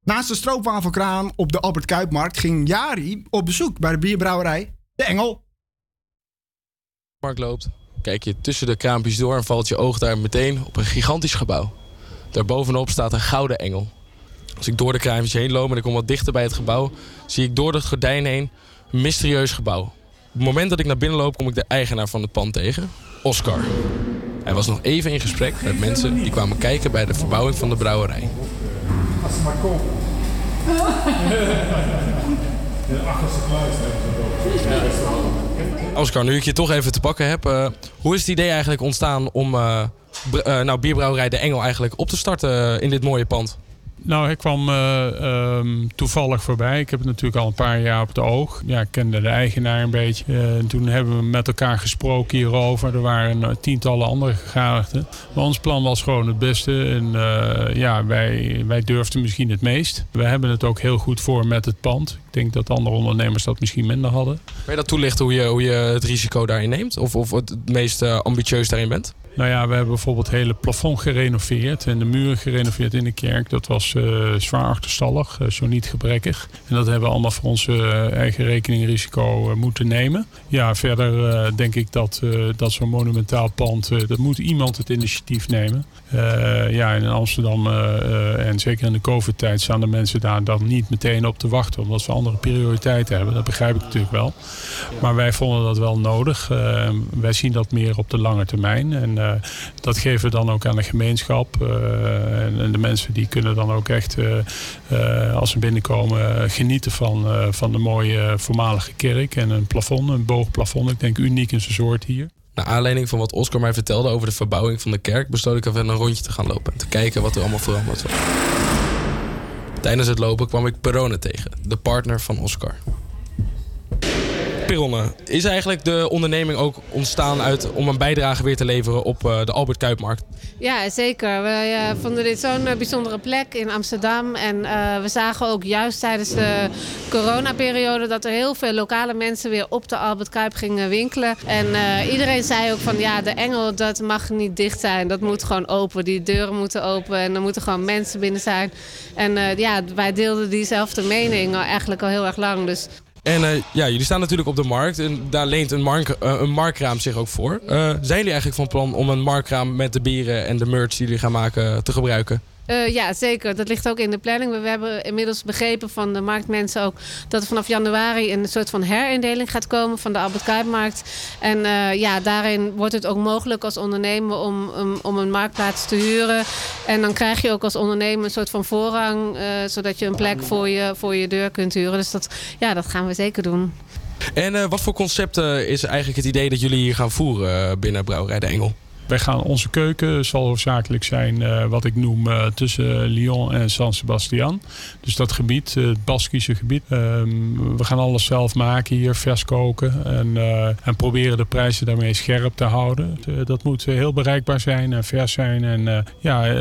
Naast de stroopwafelkraan op de Albert Cuypmarkt ging Jari op bezoek bij de bierbrouwerij De Engel. Markt loopt, kijk je tussen de kraampjes door en valt je oog daar meteen op een gigantisch gebouw. Daarbovenop staat een gouden engel. Als ik door de kraampjes heen loop en ik kom wat dichter bij het gebouw, zie ik door het gordijn heen een mysterieus gebouw. Op het moment dat ik naar binnen loop, kom ik de eigenaar van het pand tegen, Oscar. Hij was nog even in gesprek met mensen die kwamen kijken bij de verbouwing van de brouwerij. Als ze maar komen. De achterste kluis. Oscar, nu ik je toch even te pakken heb. Uh, hoe is het idee eigenlijk ontstaan om uh, b- uh, nou, bierbrouwerij De Engel eigenlijk op te starten in dit mooie pand? Nou, ik kwam uh, um, toevallig voorbij. Ik heb het natuurlijk al een paar jaar op het oog. Ja, ik kende de eigenaar een beetje. Uh, toen hebben we met elkaar gesproken hierover. Er waren tientallen andere gegadigden. Maar ons plan was gewoon het beste. En uh, ja, wij, wij durfden misschien het meest. We hebben het ook heel goed voor met het pand. Ik denk dat andere ondernemers dat misschien minder hadden. Kan je dat toelichten hoe je, hoe je het risico daarin neemt? Of, of het meest uh, ambitieus daarin bent? Nou ja, we hebben bijvoorbeeld het hele plafond gerenoveerd en de muren gerenoveerd in de kerk. Dat was uh, zwaar achterstallig, uh, zo niet gebrekkig. En dat hebben we allemaal voor onze uh, eigen rekening risico uh, moeten nemen. Ja, verder uh, denk ik dat, uh, dat zo'n monumentaal pand, uh, dat moet iemand het initiatief nemen. Uh, ja, in Amsterdam uh, uh, en zeker in de COVID-tijd staan de mensen daar dan niet meteen op te wachten. Omdat we andere prioriteiten hebben, dat begrijp ik natuurlijk wel. Maar wij vonden dat wel nodig. Uh, wij zien dat meer op de lange termijn. En uh, dat geven we dan ook aan de gemeenschap. Uh, en, en de mensen die kunnen dan ook echt, uh, uh, als ze binnenkomen, uh, genieten van, uh, van de mooie voormalige kerk. En een plafond, een boogplafond. Ik denk uniek in zijn soort hier. Naar aanleiding van wat Oscar mij vertelde over de verbouwing van de kerk, besloot ik even een rondje te gaan lopen en te kijken wat er allemaal veranderd was. Tijdens het lopen kwam ik Perone tegen, de partner van Oscar. Perone, is eigenlijk de onderneming ook ontstaan uit om een bijdrage weer te leveren op de Albert Cuypmarkt? Ja, zeker. We uh, vonden dit zo'n uh, bijzondere plek in Amsterdam. En uh, we zagen ook juist tijdens de coronaperiode dat er heel veel lokale mensen weer op de Albert Cuyp gingen winkelen. En uh, iedereen zei ook van ja, de Engel, dat mag niet dicht zijn. Dat moet gewoon open. Die deuren moeten open en er moeten gewoon mensen binnen zijn. En uh, ja, wij deelden diezelfde mening eigenlijk al heel erg lang. Dus En uh, ja, jullie staan natuurlijk op de markt en daar leent een, mark, uh, een markkraam zich ook voor. Uh, zijn jullie eigenlijk van plan om een markkraam met de bieren en de merch die jullie gaan maken te gebruiken? Uh, ja, zeker. Dat ligt ook in de planning. We, we hebben inmiddels begrepen van de marktmensen ook dat er vanaf januari een soort van herindeling gaat komen van de Albert Cuypmarkt. En uh, ja, daarin wordt het ook mogelijk als ondernemer om, um, om een marktplaats te huren. En dan krijg je ook als ondernemer een soort van voorrang, uh, zodat je een plek voor je, voor je deur kunt huren. Dus dat, ja, dat gaan we zeker doen. En uh, wat voor concepten is eigenlijk het idee dat jullie hier gaan voeren binnen Brouwerij De Engel? Wij gaan onze keuken, zal hoofdzakelijk zijn uh, wat ik noem uh, tussen Lyon en San Sebastian. Dus dat gebied, uh, het Baskische gebied. Uh, we gaan alles zelf maken hier, vers koken. En, uh, en proberen de prijzen daarmee scherp te houden. Uh, dat moet heel bereikbaar zijn en vers zijn. En uh, ja, uh,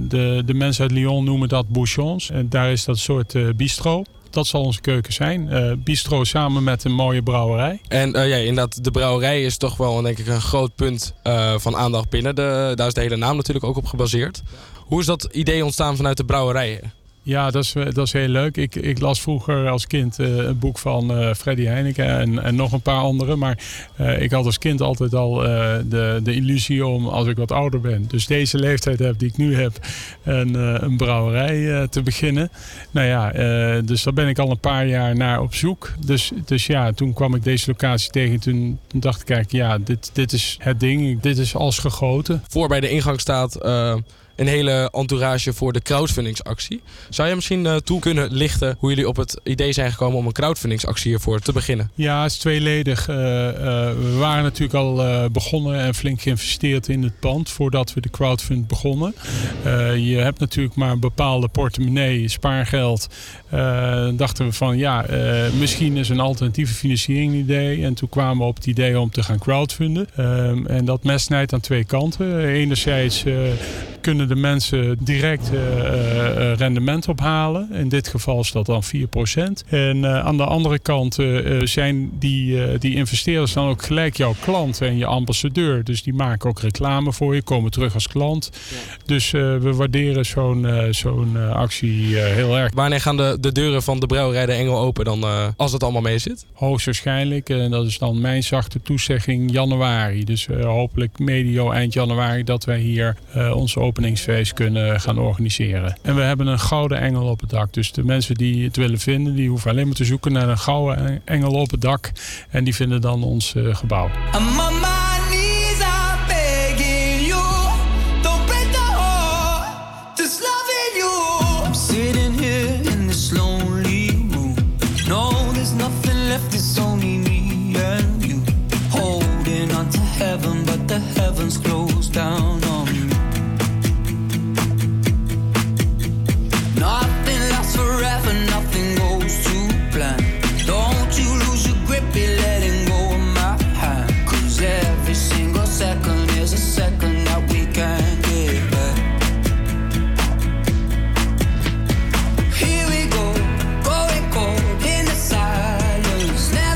de, de mensen uit Lyon noemen dat bouchons. En daar is dat soort uh, bistro. Dat zal onze keuken zijn. Uh, bistro samen met een mooie brouwerij. En uh, ja, inderdaad, de brouwerij is toch wel denk ik, een groot punt uh, van aandacht binnen. De, daar is de hele naam natuurlijk ook op gebaseerd. Hoe is dat idee ontstaan vanuit de brouwerijen? Ja, dat is, dat is heel leuk. Ik, ik las vroeger als kind uh, een boek van uh, Freddy Heineken en, en nog een paar anderen. Maar uh, ik had als kind altijd al uh, de, de illusie om als ik wat ouder ben. Dus deze leeftijd heb die ik nu heb een, uh, een brouwerij uh, te beginnen. Nou ja, uh, dus daar ben ik al een paar jaar naar op zoek. Dus, dus ja, toen kwam ik deze locatie tegen. Toen dacht ik eigenlijk, ja, dit, dit is het ding. Dit is als gegoten. Voor bij de ingang staat... Uh... Een hele entourage voor de crowdfundingsactie. Zou je misschien toe kunnen lichten hoe jullie op het idee zijn gekomen om een crowdfundingsactie hiervoor te beginnen? Ja, het is tweeledig. Uh, uh, we waren natuurlijk al uh, begonnen en flink geïnvesteerd in het pand voordat we de crowdfund begonnen. Uh, je hebt natuurlijk maar een bepaalde portemonnee, spaargeld. Uh, dan dachten we van ja, uh, misschien is een alternatieve financiering idee. En toen kwamen we op het idee om te gaan crowdfunden. Uh, en dat mes snijdt aan twee kanten. Enerzijds uh, kunnen de mensen direct uh, uh, rendement ophalen. In dit geval is dat dan vier procent. En uh, aan de andere kant uh, zijn die, uh, die investeerders dan ook gelijk jouw klant en je ambassadeur. Dus die maken ook reclame voor je, komen terug als klant. Ja. Dus uh, we waarderen zo'n, uh, zo'n uh, actie uh, heel erg. Wanneer gaan de, de deuren van de Brouwerij De Engel open dan uh, als het allemaal mee zit? Hoogstwaarschijnlijk. En uh, dat is dan mijn zachte toezegging januari. Dus uh, hopelijk medio eind januari dat wij hier uh, onze open feest kunnen gaan organiseren. En we hebben een gouden engel op het dak. Dus de mensen die het willen vinden, die hoeven alleen maar te zoeken naar een gouden engel op het dak. En die vinden dan ons uh, gebouw. Here we go, going cold in the silence now.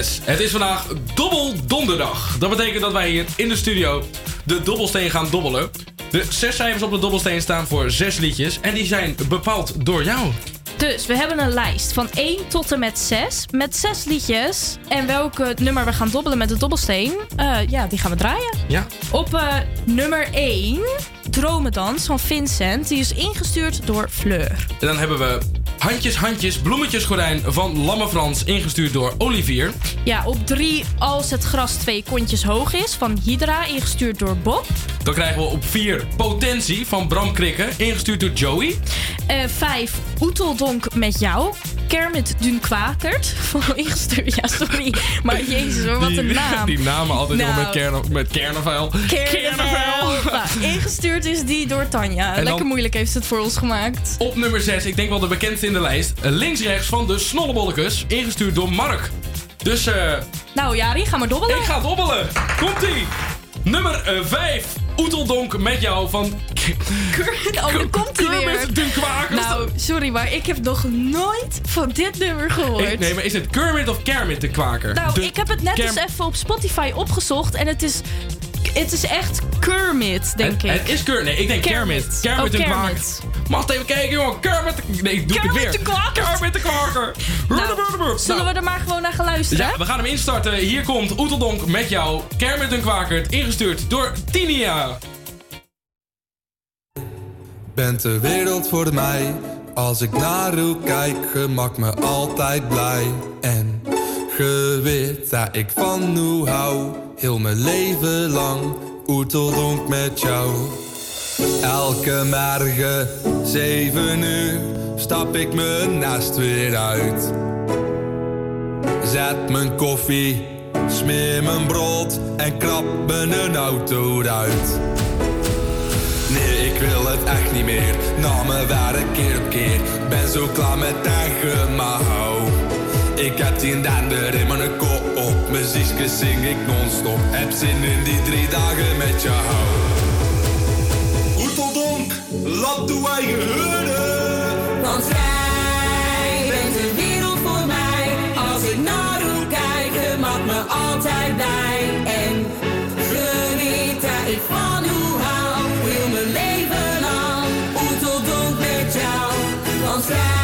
Yes, het is vandaag Dobbel Donderdag. Dat betekent dat wij hier in de studio de dobbelsteen gaan dobbelen. De zes cijfers op de dobbelsteen staan voor zes liedjes en die zijn bepaald door jou. Dus we hebben een lijst van één tot en met zes, met zes liedjes. En welke nummer we gaan dobbelen met de dobbelsteen, uh, ja, die gaan we draaien. Ja. Op uh, nummer één, Dromedans van Vincent, die is ingestuurd door Fleur. En dan hebben we Handjes, Handjes, Bloemetjes Gordijn van Lamme Frans, ingestuurd door Olivier. Ja, op drie, Als het gras twee kontjes hoog is van Hydra, ingestuurd door Bob. Dan krijgen we op vier, Potentie van Bram Krikke, ingestuurd door Joey. Uh, vijf, Oeteldonk met jou. Kermit de Kwaker, ingestuurd, ja sorry, maar jezus hoor, wat een die, naam. Die namen altijd nou, nog met, kerno, met kernavuil. Kernavuil. Nou, ingestuurd is die door Tanja. En lekker moeilijk heeft ze het voor ons gemaakt. Op nummer zes, ik denk wel de bekendste in de lijst. Links-rechts van de Snollebollekes, ingestuurd door Mark. Dus eh... Uh, nou Jari, ga maar dobbelen. Ik ga dobbelen. Komt-ie. Nummer vijf. Oeteldonk met jou van... Oh, dan komt hij weer. Kermit de Kwaker. Nou, sorry, maar ik heb nog nooit van dit nummer gehoord. Ik, nee, maar is het Kermit of Kermit de Kwaker? Nou, de ik heb het net Kerm... eens even op Spotify opgezocht en het is... Het is echt Kermit, denk het, ik. Het is Kermit. Nee, ik denk Kermit. Kermit de oh, Kwaker. Mag even kijken, jongen. Kermit de... Nee, doe Kermit ik weer. De Kermit de Kwaker. Nou, zullen we er maar gewoon naar gaan luisteren? Ja, we gaan hem instarten. Hier komt Oeteldonk met jou. Kermit de Kwaker, ingestuurd door Tinia. Bent de wereld voor mij. Als ik naar u kijk, ge maakt me altijd blij. En ge weet dat ik van u hou. Heel mijn leven lang, oeteldonk met jou. Elke morgen, zeven uur, stap ik me naast weer uit. Zet mijn koffie, smeer mijn brood en krap me een auto uit. Nee, ik wil het echt niet meer, na mijn werk keer op keer. Ben zo klaar met tegen mijn hou. Ik heb tien dander in mijn kop, muziekjes zing ik non-stop. Heb zin in die drie dagen met jou. Oeteldonk, laat toe eigen heuren. Want jij bent de wereld voor mij. Als ik naar u kijk, je maakt me altijd blij. En geniet dat ik van u hou. Wil mijn leven lang, oeteldonk met jou. Want jij...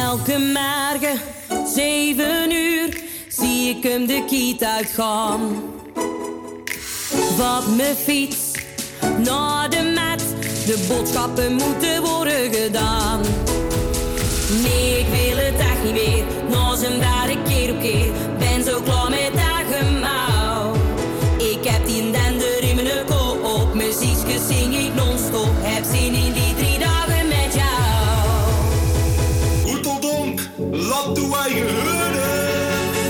Elke morgen, zeven uur, zie ik hem de kiet uitgaan. Wat me fiets, naar de mat, de boodschappen moeten worden gedaan. Nee, ik wil het echt niet meer, na zijn werk keer op keer, ben zo klaar met dagen mouw. Ik heb die dender in mijn kop, muziekjes zing ik non-stop, heb zin in die drie dagen met jou. Laat toe eigen heuren.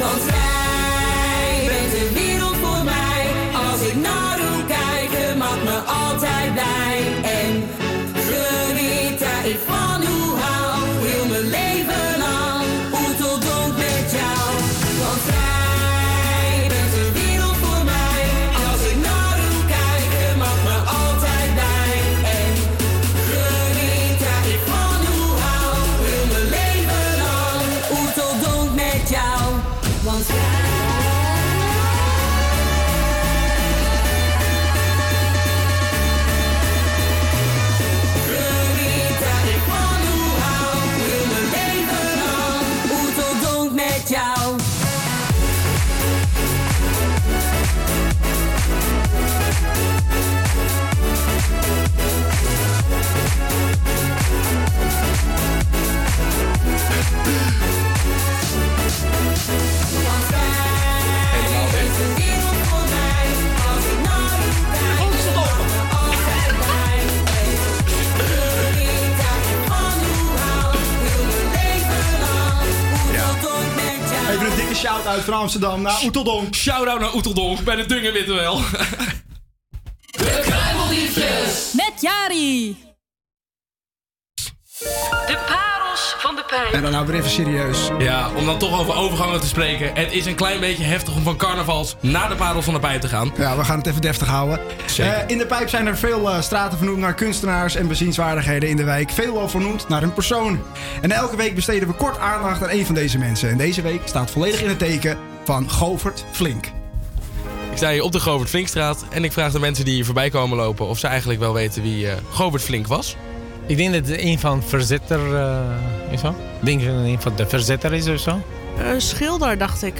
Want jij bent de wereld voor mij. Als ik naar u kijk, je maakt me altijd blij. En geniet dat ik van u hou. Shout-out naar Amsterdam, naar Oeteldonk. Shout-out naar Oeteldonk, bij de Dungen witten wel. De Kruimeldiefjes. Met Jari. De parels van de pijn. En dan nou weer even serieus. Ja, om dan toch over overgangen te spreken. Het is een klein beetje heftig om van carnavals naar de parels van de pijp te gaan. Ja, we gaan het even deftig houden. Uh, in de pijp zijn er veel uh, straten vernoemd naar kunstenaars en bezienswaardigheden in de wijk. Veelal vernoemd naar een persoon. En elke week besteden we kort aandacht aan één van deze mensen. En deze week staat volledig in het teken van Govert Flinck. Ik sta hier op de Govert Flinkstraat en ik vraag de mensen die hier voorbij komen lopen of ze eigenlijk wel weten wie uh, Govert Flinck was. Ik denk dat het een van verzetter uh, is. Zo. Ik denk dat het een van de verzetter is of zo. Een schilder, dacht ik.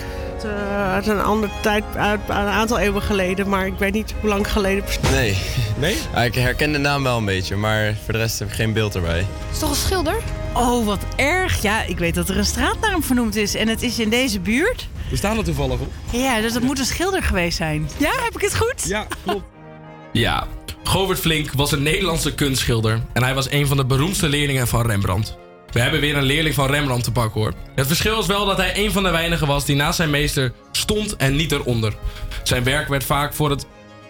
Uh, uit een ander tijd, uit, een aantal eeuwen geleden, maar ik weet niet hoe lang geleden. Nee. Nee? Ah, ik herken de naam wel een beetje, maar voor de rest heb ik geen beeld erbij. Het is toch een schilder? Oh, wat erg. Ja, ik weet dat er een straat naar hem vernoemd is en het is in deze buurt. We staan er toevallig op. Ja, dus dat moet een schilder geweest zijn. Ja, heb ik het goed? Ja, klopt. Ja. Govert Flinck was een Nederlandse kunstschilder en hij was een van de beroemdste leerlingen van Rembrandt. We hebben weer een leerling van Rembrandt te pakken hoor. Het verschil is wel dat hij een van de weinigen was die naast zijn meester stond en niet eronder. Zijn werk werd vaak voor het,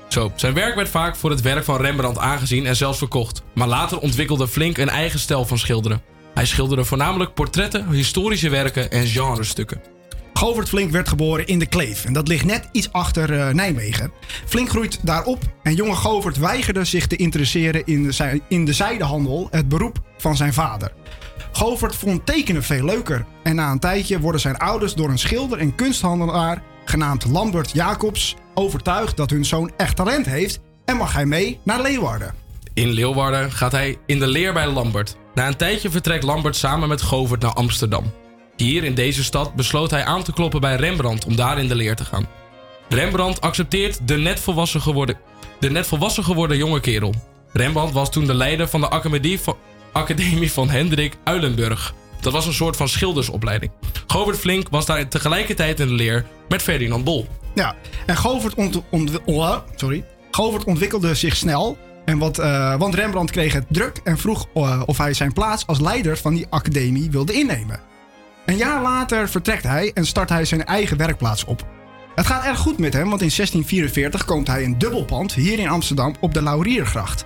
Zo, zijn werk, werd vaak voor het werk van Rembrandt aangezien en zelfs verkocht. Maar later ontwikkelde Flinck een eigen stijl van schilderen. Hij schilderde voornamelijk portretten, historische werken en genrestukken. Govert Flinck werd geboren in De Kleef en dat ligt net iets achter uh, Nijmegen. Flinck groeit daarop en jonge Govert weigerde zich te interesseren in de, in de zijdehandel, het beroep van zijn vader. Govert vond tekenen veel leuker en na een tijdje worden zijn ouders door een schilder en kunsthandelaar genaamd Lambert Jacobs overtuigd dat hun zoon echt talent heeft en mag hij mee naar Leeuwarden. In Leeuwarden gaat hij in de leer bij Lambert. Na een tijdje vertrekt Lambert samen met Govert naar Amsterdam. Hier in deze stad besloot hij aan te kloppen bij Rembrandt om daar in de leer te gaan. Rembrandt accepteert de net volwassen geworden, de net volwassen geworden jonge kerel. Rembrandt was toen de leider van de academie van, academie van Hendrik Uylenburg. Dat was een soort van schildersopleiding. Govert Flinck was daar tegelijkertijd in de leer met Ferdinand Bol. Ja, en Govert, ont, ont, oh, sorry. Govert ontwikkelde zich snel. En wat, uh, want Rembrandt kreeg het druk en vroeg uh, of hij zijn plaats als leider van die academie wilde innemen. Een jaar later vertrekt hij en start hij zijn eigen werkplaats op. Het gaat erg goed met hem, want in zestien vierenveertig koopt hij een dubbelpand hier in Amsterdam op de Lauriergracht.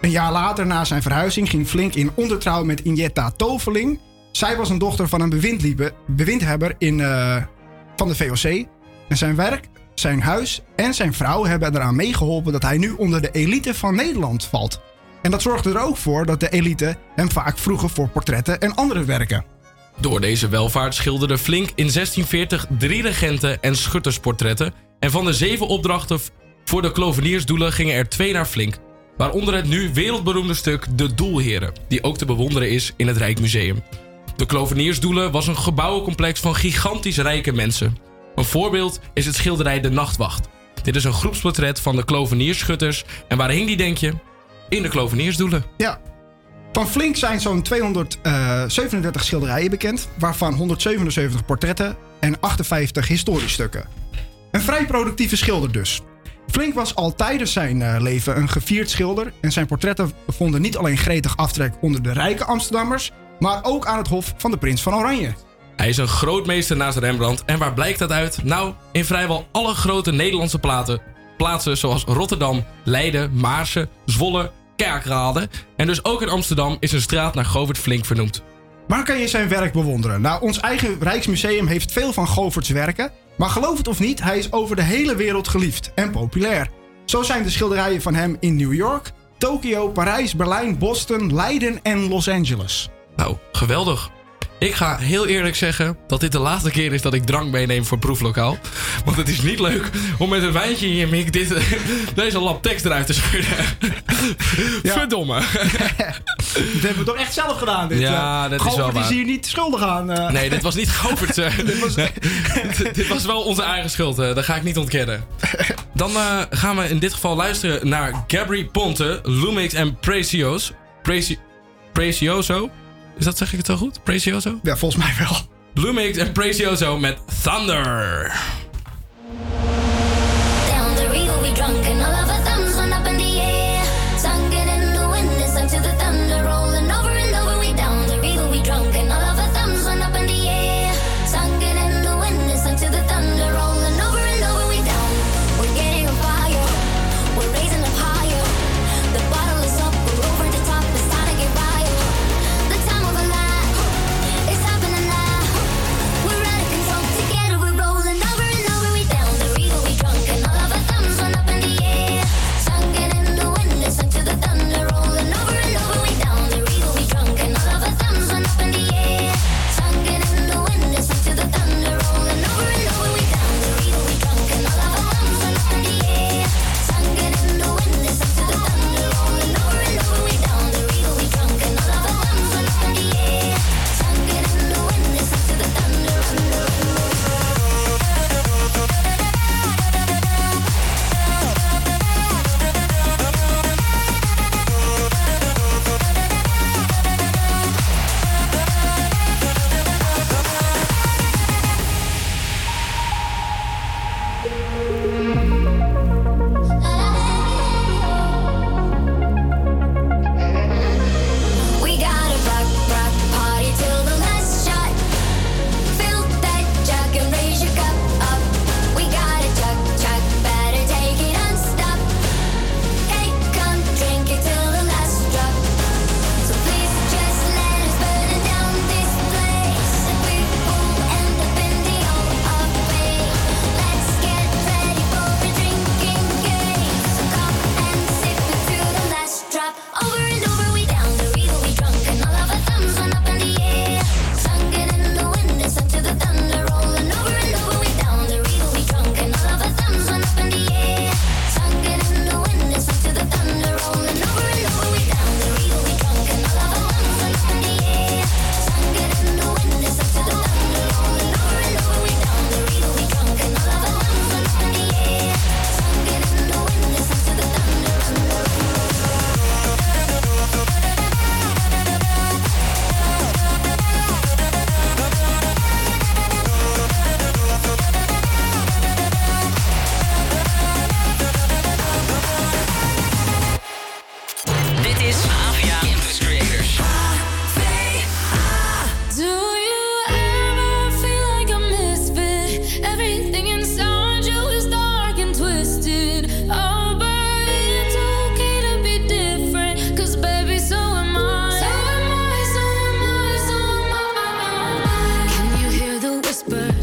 Een jaar later na zijn verhuizing ging Flinck in ondertrouw met Injetta Toveling. Zij was een dochter van een bewindhebber in, uh, van de V O C. En zijn werk, zijn huis en zijn vrouw hebben eraan meegeholpen dat hij nu onder de elite van Nederland valt. En dat zorgde er ook voor dat de elite hem vaak vroegen voor portretten en andere werken. Door deze welvaart schilderde Flinck in zestien veertig drie regenten en schuttersportretten. En van de zeven opdrachten voor de Kloveniersdoelen gingen er twee naar Flinck. Waaronder het nu wereldberoemde stuk De Doelheren, die ook te bewonderen is in het Rijksmuseum. De Kloveniersdoelen was een gebouwencomplex van gigantisch rijke mensen. Een voorbeeld is het schilderij De Nachtwacht. Dit is een groepsportret van de Klovenierschutters. En waar hing die, denk je? In de Kloveniersdoelen. Ja. Van Flinck zijn zo'n tweehonderdzevenendertig schilderijen bekend, waarvan honderdzevenenzeventig portretten en achtenvijftig historiestukken. Een vrij productieve schilder dus. Flinck was al tijdens zijn leven een gevierd schilder en zijn portretten vonden niet alleen gretig aftrek onder de rijke Amsterdammers, maar ook aan het hof van de prins van Oranje. Hij is een grootmeester naast Rembrandt en waar blijkt dat uit? Nou, in vrijwel alle grote Nederlandse platen, plaatsen zoals Rotterdam, Leiden, Maarsen, Zwolle, Kerkrade. En dus ook in Amsterdam is een straat naar Govert Flinck vernoemd. Waar kan je zijn werk bewonderen? Nou, ons eigen Rijksmuseum heeft veel van Govert's werken. Maar geloof het of niet, hij is over de hele wereld geliefd en populair. Zo zijn de schilderijen van hem in New York, Tokio, Parijs, Berlijn, Boston, Leiden en Los Angeles. Nou, geweldig. Ik ga heel eerlijk zeggen dat dit de laatste keer is dat ik drank meeneem voor proeflokaal. Want het is niet leuk om met een wijntje in je mik dit, deze lap tekst eruit te schudden. Ja. Verdomme. Dat hebben we toch echt zelf gedaan? Dit. Ja, dat Govert is wel waar. Is hier niet schuldig aan. Uh. Nee, dit was niet Govert. dit, was... Nee, dit, dit was wel onze eigen schuld. Uh. Dat ga ik niet ontkennen. Dan uh, gaan we in dit geval luisteren naar Gabri Ponte, Lumix en Precioso. Preci- Precioso. Is dat, zeg ik het zo goed? Precioso? Ja, volgens mij wel. Bloomix en Precioso met Thunder. Down the river we drunk and all of our thumbs went up in the air. Sunken in the wind, listen to the thunder rolling over and over. We down the river we drunk and all of our thumbs went up in the air. Sunken in the wind, listen to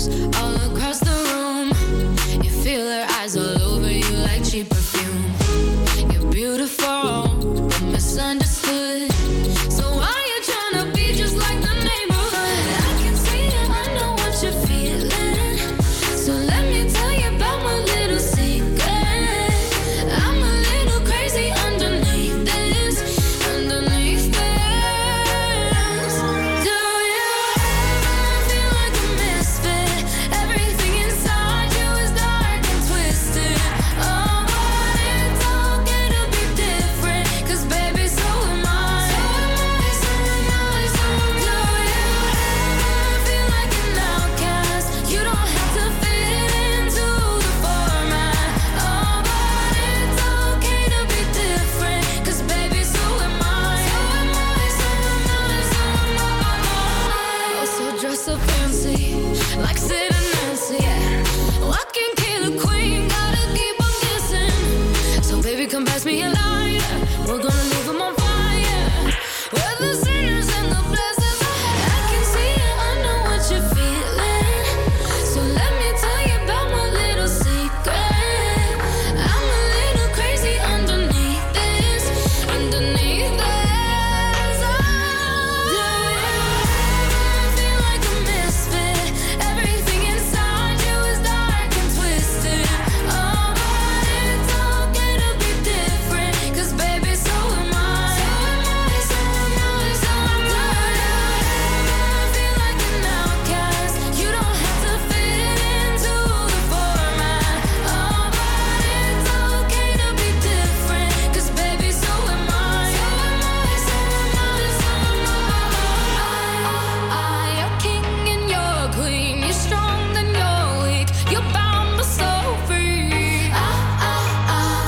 flowers all across the room. You feel her eyes all over you like cheap perfume. You're beautiful, but misunderstood. So why you tryna be just like the neighborhood? I can see it, I know what you're feeling. So let me tell you about my little secret. I'm a little crazy underneath this, underneath this. Do you ever feel like a misfit? Everything inside you is dark and twisted. Oh, why you talking to be different? 'Cause baby, so am I. So am I, so am I, so am I. Do you ever feel like an outcast? You don't have to fit into the format. Oh, but it's okay to be different. 'Cause baby, so am I. So am I, so am I, so am I. Oh, so dress up fancy, like Sid and Nancy. Walking killer queen, gotta keep on guessing. So baby, come pass me a line. We're gonna leave 'em on fire. We're the sinners and the blessings. I can see it, I know what you're feeling. So let me tell you about my little secret. I'm a little crazy underneath this, underneath this. Do you ever feel like a misfit? Everything inside you is dark and twisted. Oh, but it's okay to be different. 'Cause baby, so am I. So am I, so am I, so am I. Do you ever feel like an outcast? You don't have to fit into the format. Oh, but it's okay to be different. 'Cause baby, so am I. So am I, so am I, so am I. I, you're king and you're queen. You're strong and you're weak. You're bound but so free. I, I, I.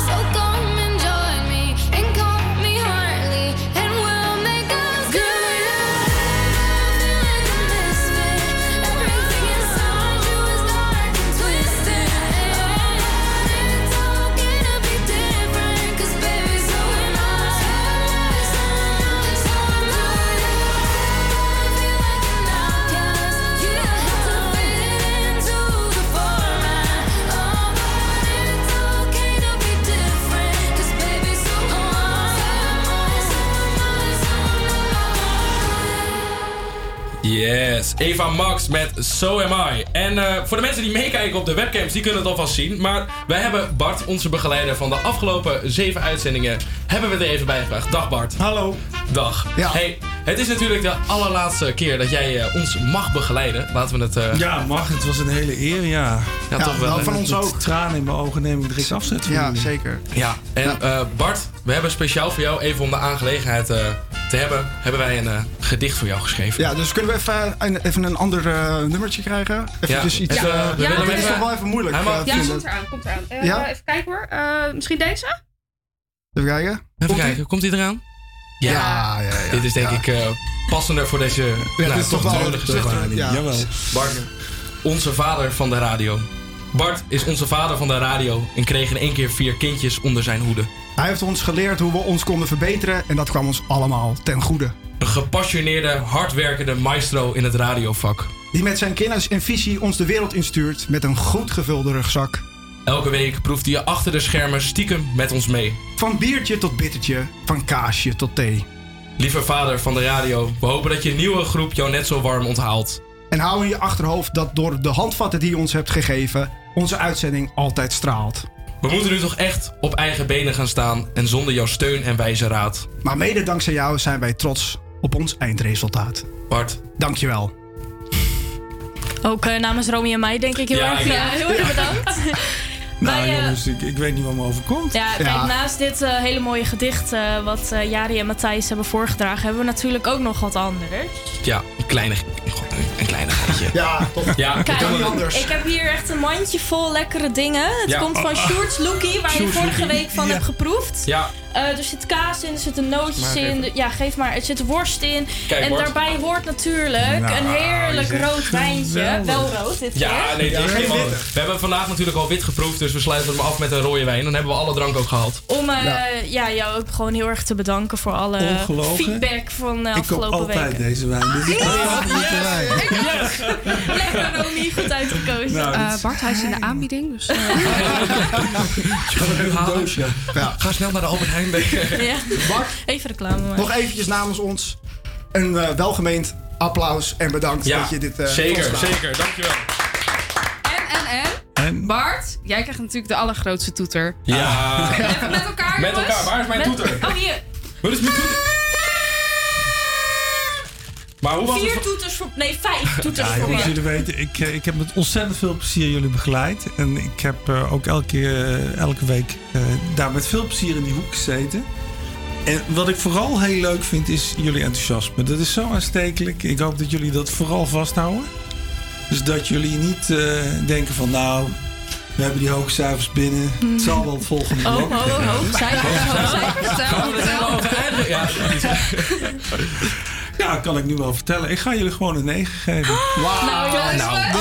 So come and join me and call me Hartley, and we'll make us good. Everything inside you is dark and twisted. It's okay to be different, 'cause baby, so am I. So am I, so am I, so am I. Do you ever feel like an outcast? You don't have to fit into the format. Oh, but it's okay to be different, 'cause baby, so am I. So am I, so am I, so am I. Yes, Eva Max met So Am I. En eh, voor de mensen die meekijken op de webcams, die kunnen het alvast zien. Maar wij hebben Bart, onze begeleider van de afgelopen zeven uitzendingen, hebben we er even bij gevraagd. Dag Bart. Hallo. Dag. Ja. Hey, het is natuurlijk de allerlaatste keer dat jij eh, ons mag begeleiden. Laten we het... eh, Ja, mag. Het was een hele eer, ja. Ja, toch wel. nou, van ons ook. Tranen in mijn ogen neem ik direct afzet van Ja, jullie. zeker. Ja, en eh, Bart, we hebben speciaal voor jou, even om de aangelegenheid eh, te hebben, hebben wij een eh, gedicht voor jou geschreven. Ja, dus kunnen we even een, even een ander eh, nummertje krijgen? Even Ja, dus iets... eh, even- we willen hem Het is even- toch wel even moeilijk. Hij mag- eh, Ja, vinden. komt eraan, komt eraan. Eh, Ja? Even kijken hoor. Eh, misschien deze? Even kijken. Even kijken, komt hij eraan? Ja, ja, ja. Dit is denk ik eh, passender voor deze... Ja, dit is toch wel nodige zeg maar. Ja. Jawel. Bart, onze vader van de radio. Bart is onze vader van de radio en kreeg in één keer vier kindjes onder zijn hoede. Hij heeft ons geleerd hoe we ons konden verbeteren en dat kwam ons allemaal ten goede. Een gepassioneerde, hardwerkende maestro in het radiovak. Die met zijn kennis en visie ons de wereld instuurt met een goed gevulde rugzak. Elke week proeft hij je achter de schermen stiekem met ons mee. Van biertje tot bittertje, van kaasje tot thee. Lieve vader van de radio, we hopen dat je nieuwe groep jou net zo warm onthaalt. En hou in je achterhoofd dat door de handvatten die je ons hebt gegeven, onze uitzending altijd straalt. We moeten nu toch echt op eigen benen gaan staan en zonder jouw steun en wijze raad. Maar mede dankzij jou zijn wij trots op ons eindresultaat. Bart, Dankjewel. Ook eh, namens Romy en mij denk ik heel Ja, erg ik- bedankt. Ja, heel erg bedankt. Nou Wij, eh, jongens, ik, ik weet niet wat me overkomt. Ja, kijk, naast dit eh, hele mooie gedicht eh, wat eh, Jari en Matthijs hebben voorgedragen, hebben we natuurlijk ook nog wat anders. ja, een kleine... God, een kleine gaatje. Ja, toch. Ja, Kijk, kan niet anders. ik heb hier echt een mandje vol lekkere dingen. Het Ja. komt van Sjoerd's Lookie, waar je Sjoerd's vorige Lookie. week van Ja. hebt geproeft. Ja, Eh, er zit kaas in, er zitten nootjes Smaak in. even. Ja, geef maar. Er zit worst in. Kijk, en worst. daarbij hoort natuurlijk Nou, een heerlijk je zegt rood wijntje. geweldig. Wel rood dit ja keer. nee, dat is Ja. helemaal... We hebben vandaag natuurlijk al wit geproefd, dus we sluiten hem af met een rode wijn. Dan hebben we alle drank ook gehad. Om eh, Ja. ja, jou ook gewoon heel erg te bedanken voor alle Ongelogen. feedback van de ik koop afgelopen altijd weken. deze wijn. Dit is altijd de wijn. Yes! Jij hebt er ook niet goed uitgekozen. Nou, uh, Bart, hij is in de aanbieding. Dus, uh... ja, doos, ja. Ja, ga snel naar de Albert Heijn. Ja. Bart, even reclame maken. Nog eventjes namens ons een uh, welgemeend applaus en bedankt ja, dat je dit uh, zeker, zeker, dankjewel. En, en, en? Bart, jij krijgt natuurlijk de allergrootste toeter. Ja. Even met elkaar, Met jongens. elkaar, waar is mijn met... toeter? Oh, hier. Wat is mijn toeter? Maar hoe was Vier het... toeters voor... Nee, vijf toeters ja, voor me. Jullie weten, ik, ik heb met ontzettend veel plezier jullie begeleid. En ik heb uh, ook elke, uh, elke week uh, daar met veel plezier in die hoek gezeten. En wat ik vooral heel leuk vind, is jullie enthousiasme. Dat is zo aanstekelijk. Ik hoop dat jullie dat vooral vasthouden. Dus dat jullie niet uh, denken van nou, we hebben die hoge cijfers binnen. Het zal wel het volgende jaar. Oh, hoge cijfers. Hoge cijfers. Ja, dat kan ik nu wel vertellen. Ik ga jullie gewoon een negen geven. Wauw. Nou, ja, nou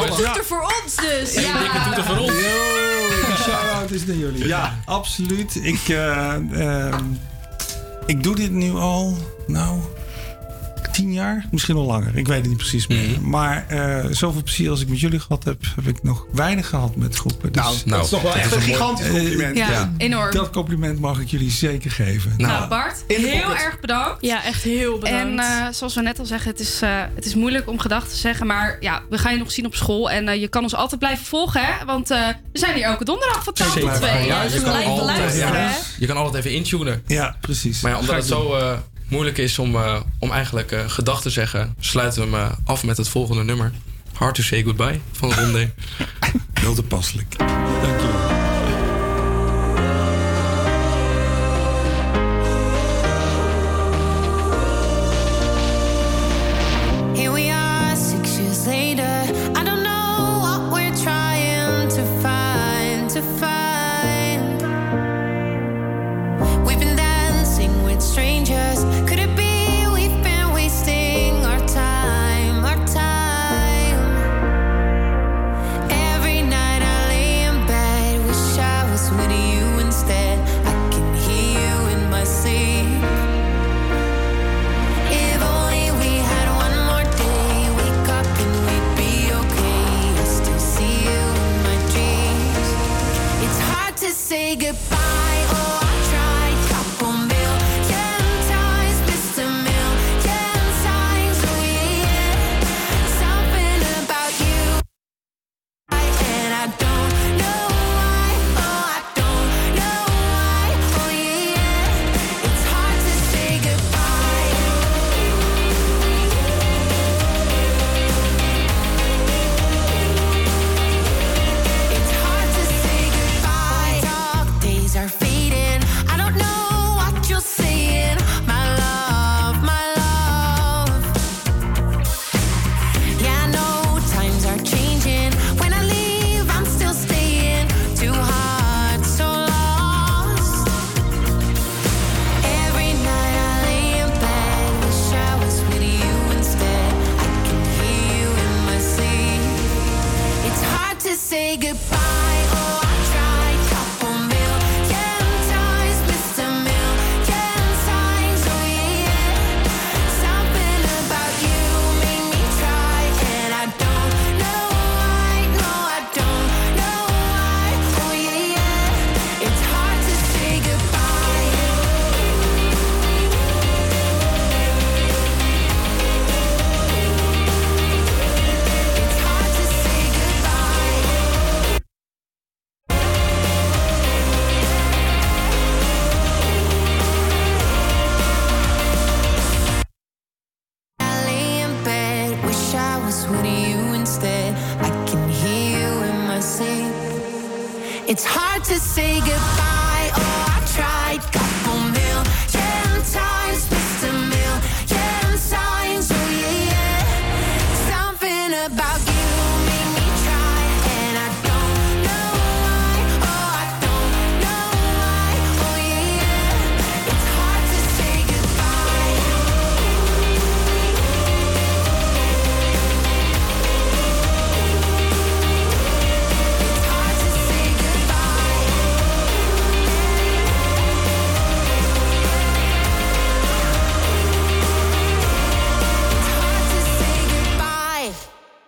ook een toeter voor ons dus. Ja. Een dikke toeter voor ons. Yo, shout-out is naar jullie. Ja, absoluut. Ik, uh, uh, ik doe dit nu al, nou... tien jaar? Misschien al langer. Ik weet het niet precies meer. Maar uh, zoveel plezier als ik met jullie gehad heb, heb ik nog weinig gehad met groepen. Dus nou, nou, dat is toch wel echt een gigantisch compliment. Uh, ja, ja, enorm. Dat compliment mag ik jullie zeker geven. Nou, nou Bart, heel erg bedankt. Ja, echt heel bedankt. En uh, zoals we net al zeggen, het is, uh, het is moeilijk om gedachten te zeggen, maar ja, we gaan je nog zien op school. En uh, je kan ons altijd blijven volgen, hè? Want uh, we zijn hier elke donderdag van twaalf tot twee. Ja, je, dus kan altijd, ja. je kan altijd even intunen. Ja, precies. Maar ja, omdat het zo... Uh, moeilijk is om, uh, om eigenlijk uh, gedachten te zeggen, sluiten we hem uh, af met het volgende nummer. Hard to Say Goodbye van Rondé. Heel toepasselijk. Dank je.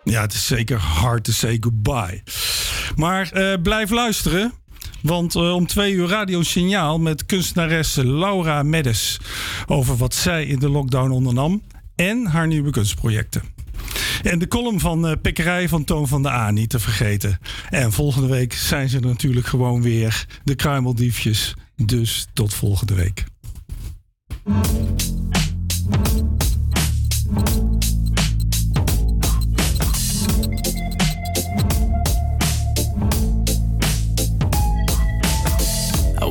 Ja, het is zeker hard to say goodbye. Maar uh, blijf luisteren. Want uh, om twee uur Radio Signaal met kunstenares Laura Meddes over wat zij in de lockdown ondernam en haar nieuwe kunstprojecten. En de column van uh, Pikkerij van Toon van de A niet te vergeten. En volgende week zijn ze natuurlijk gewoon weer, de kruimeldiefjes. Dus tot volgende week. I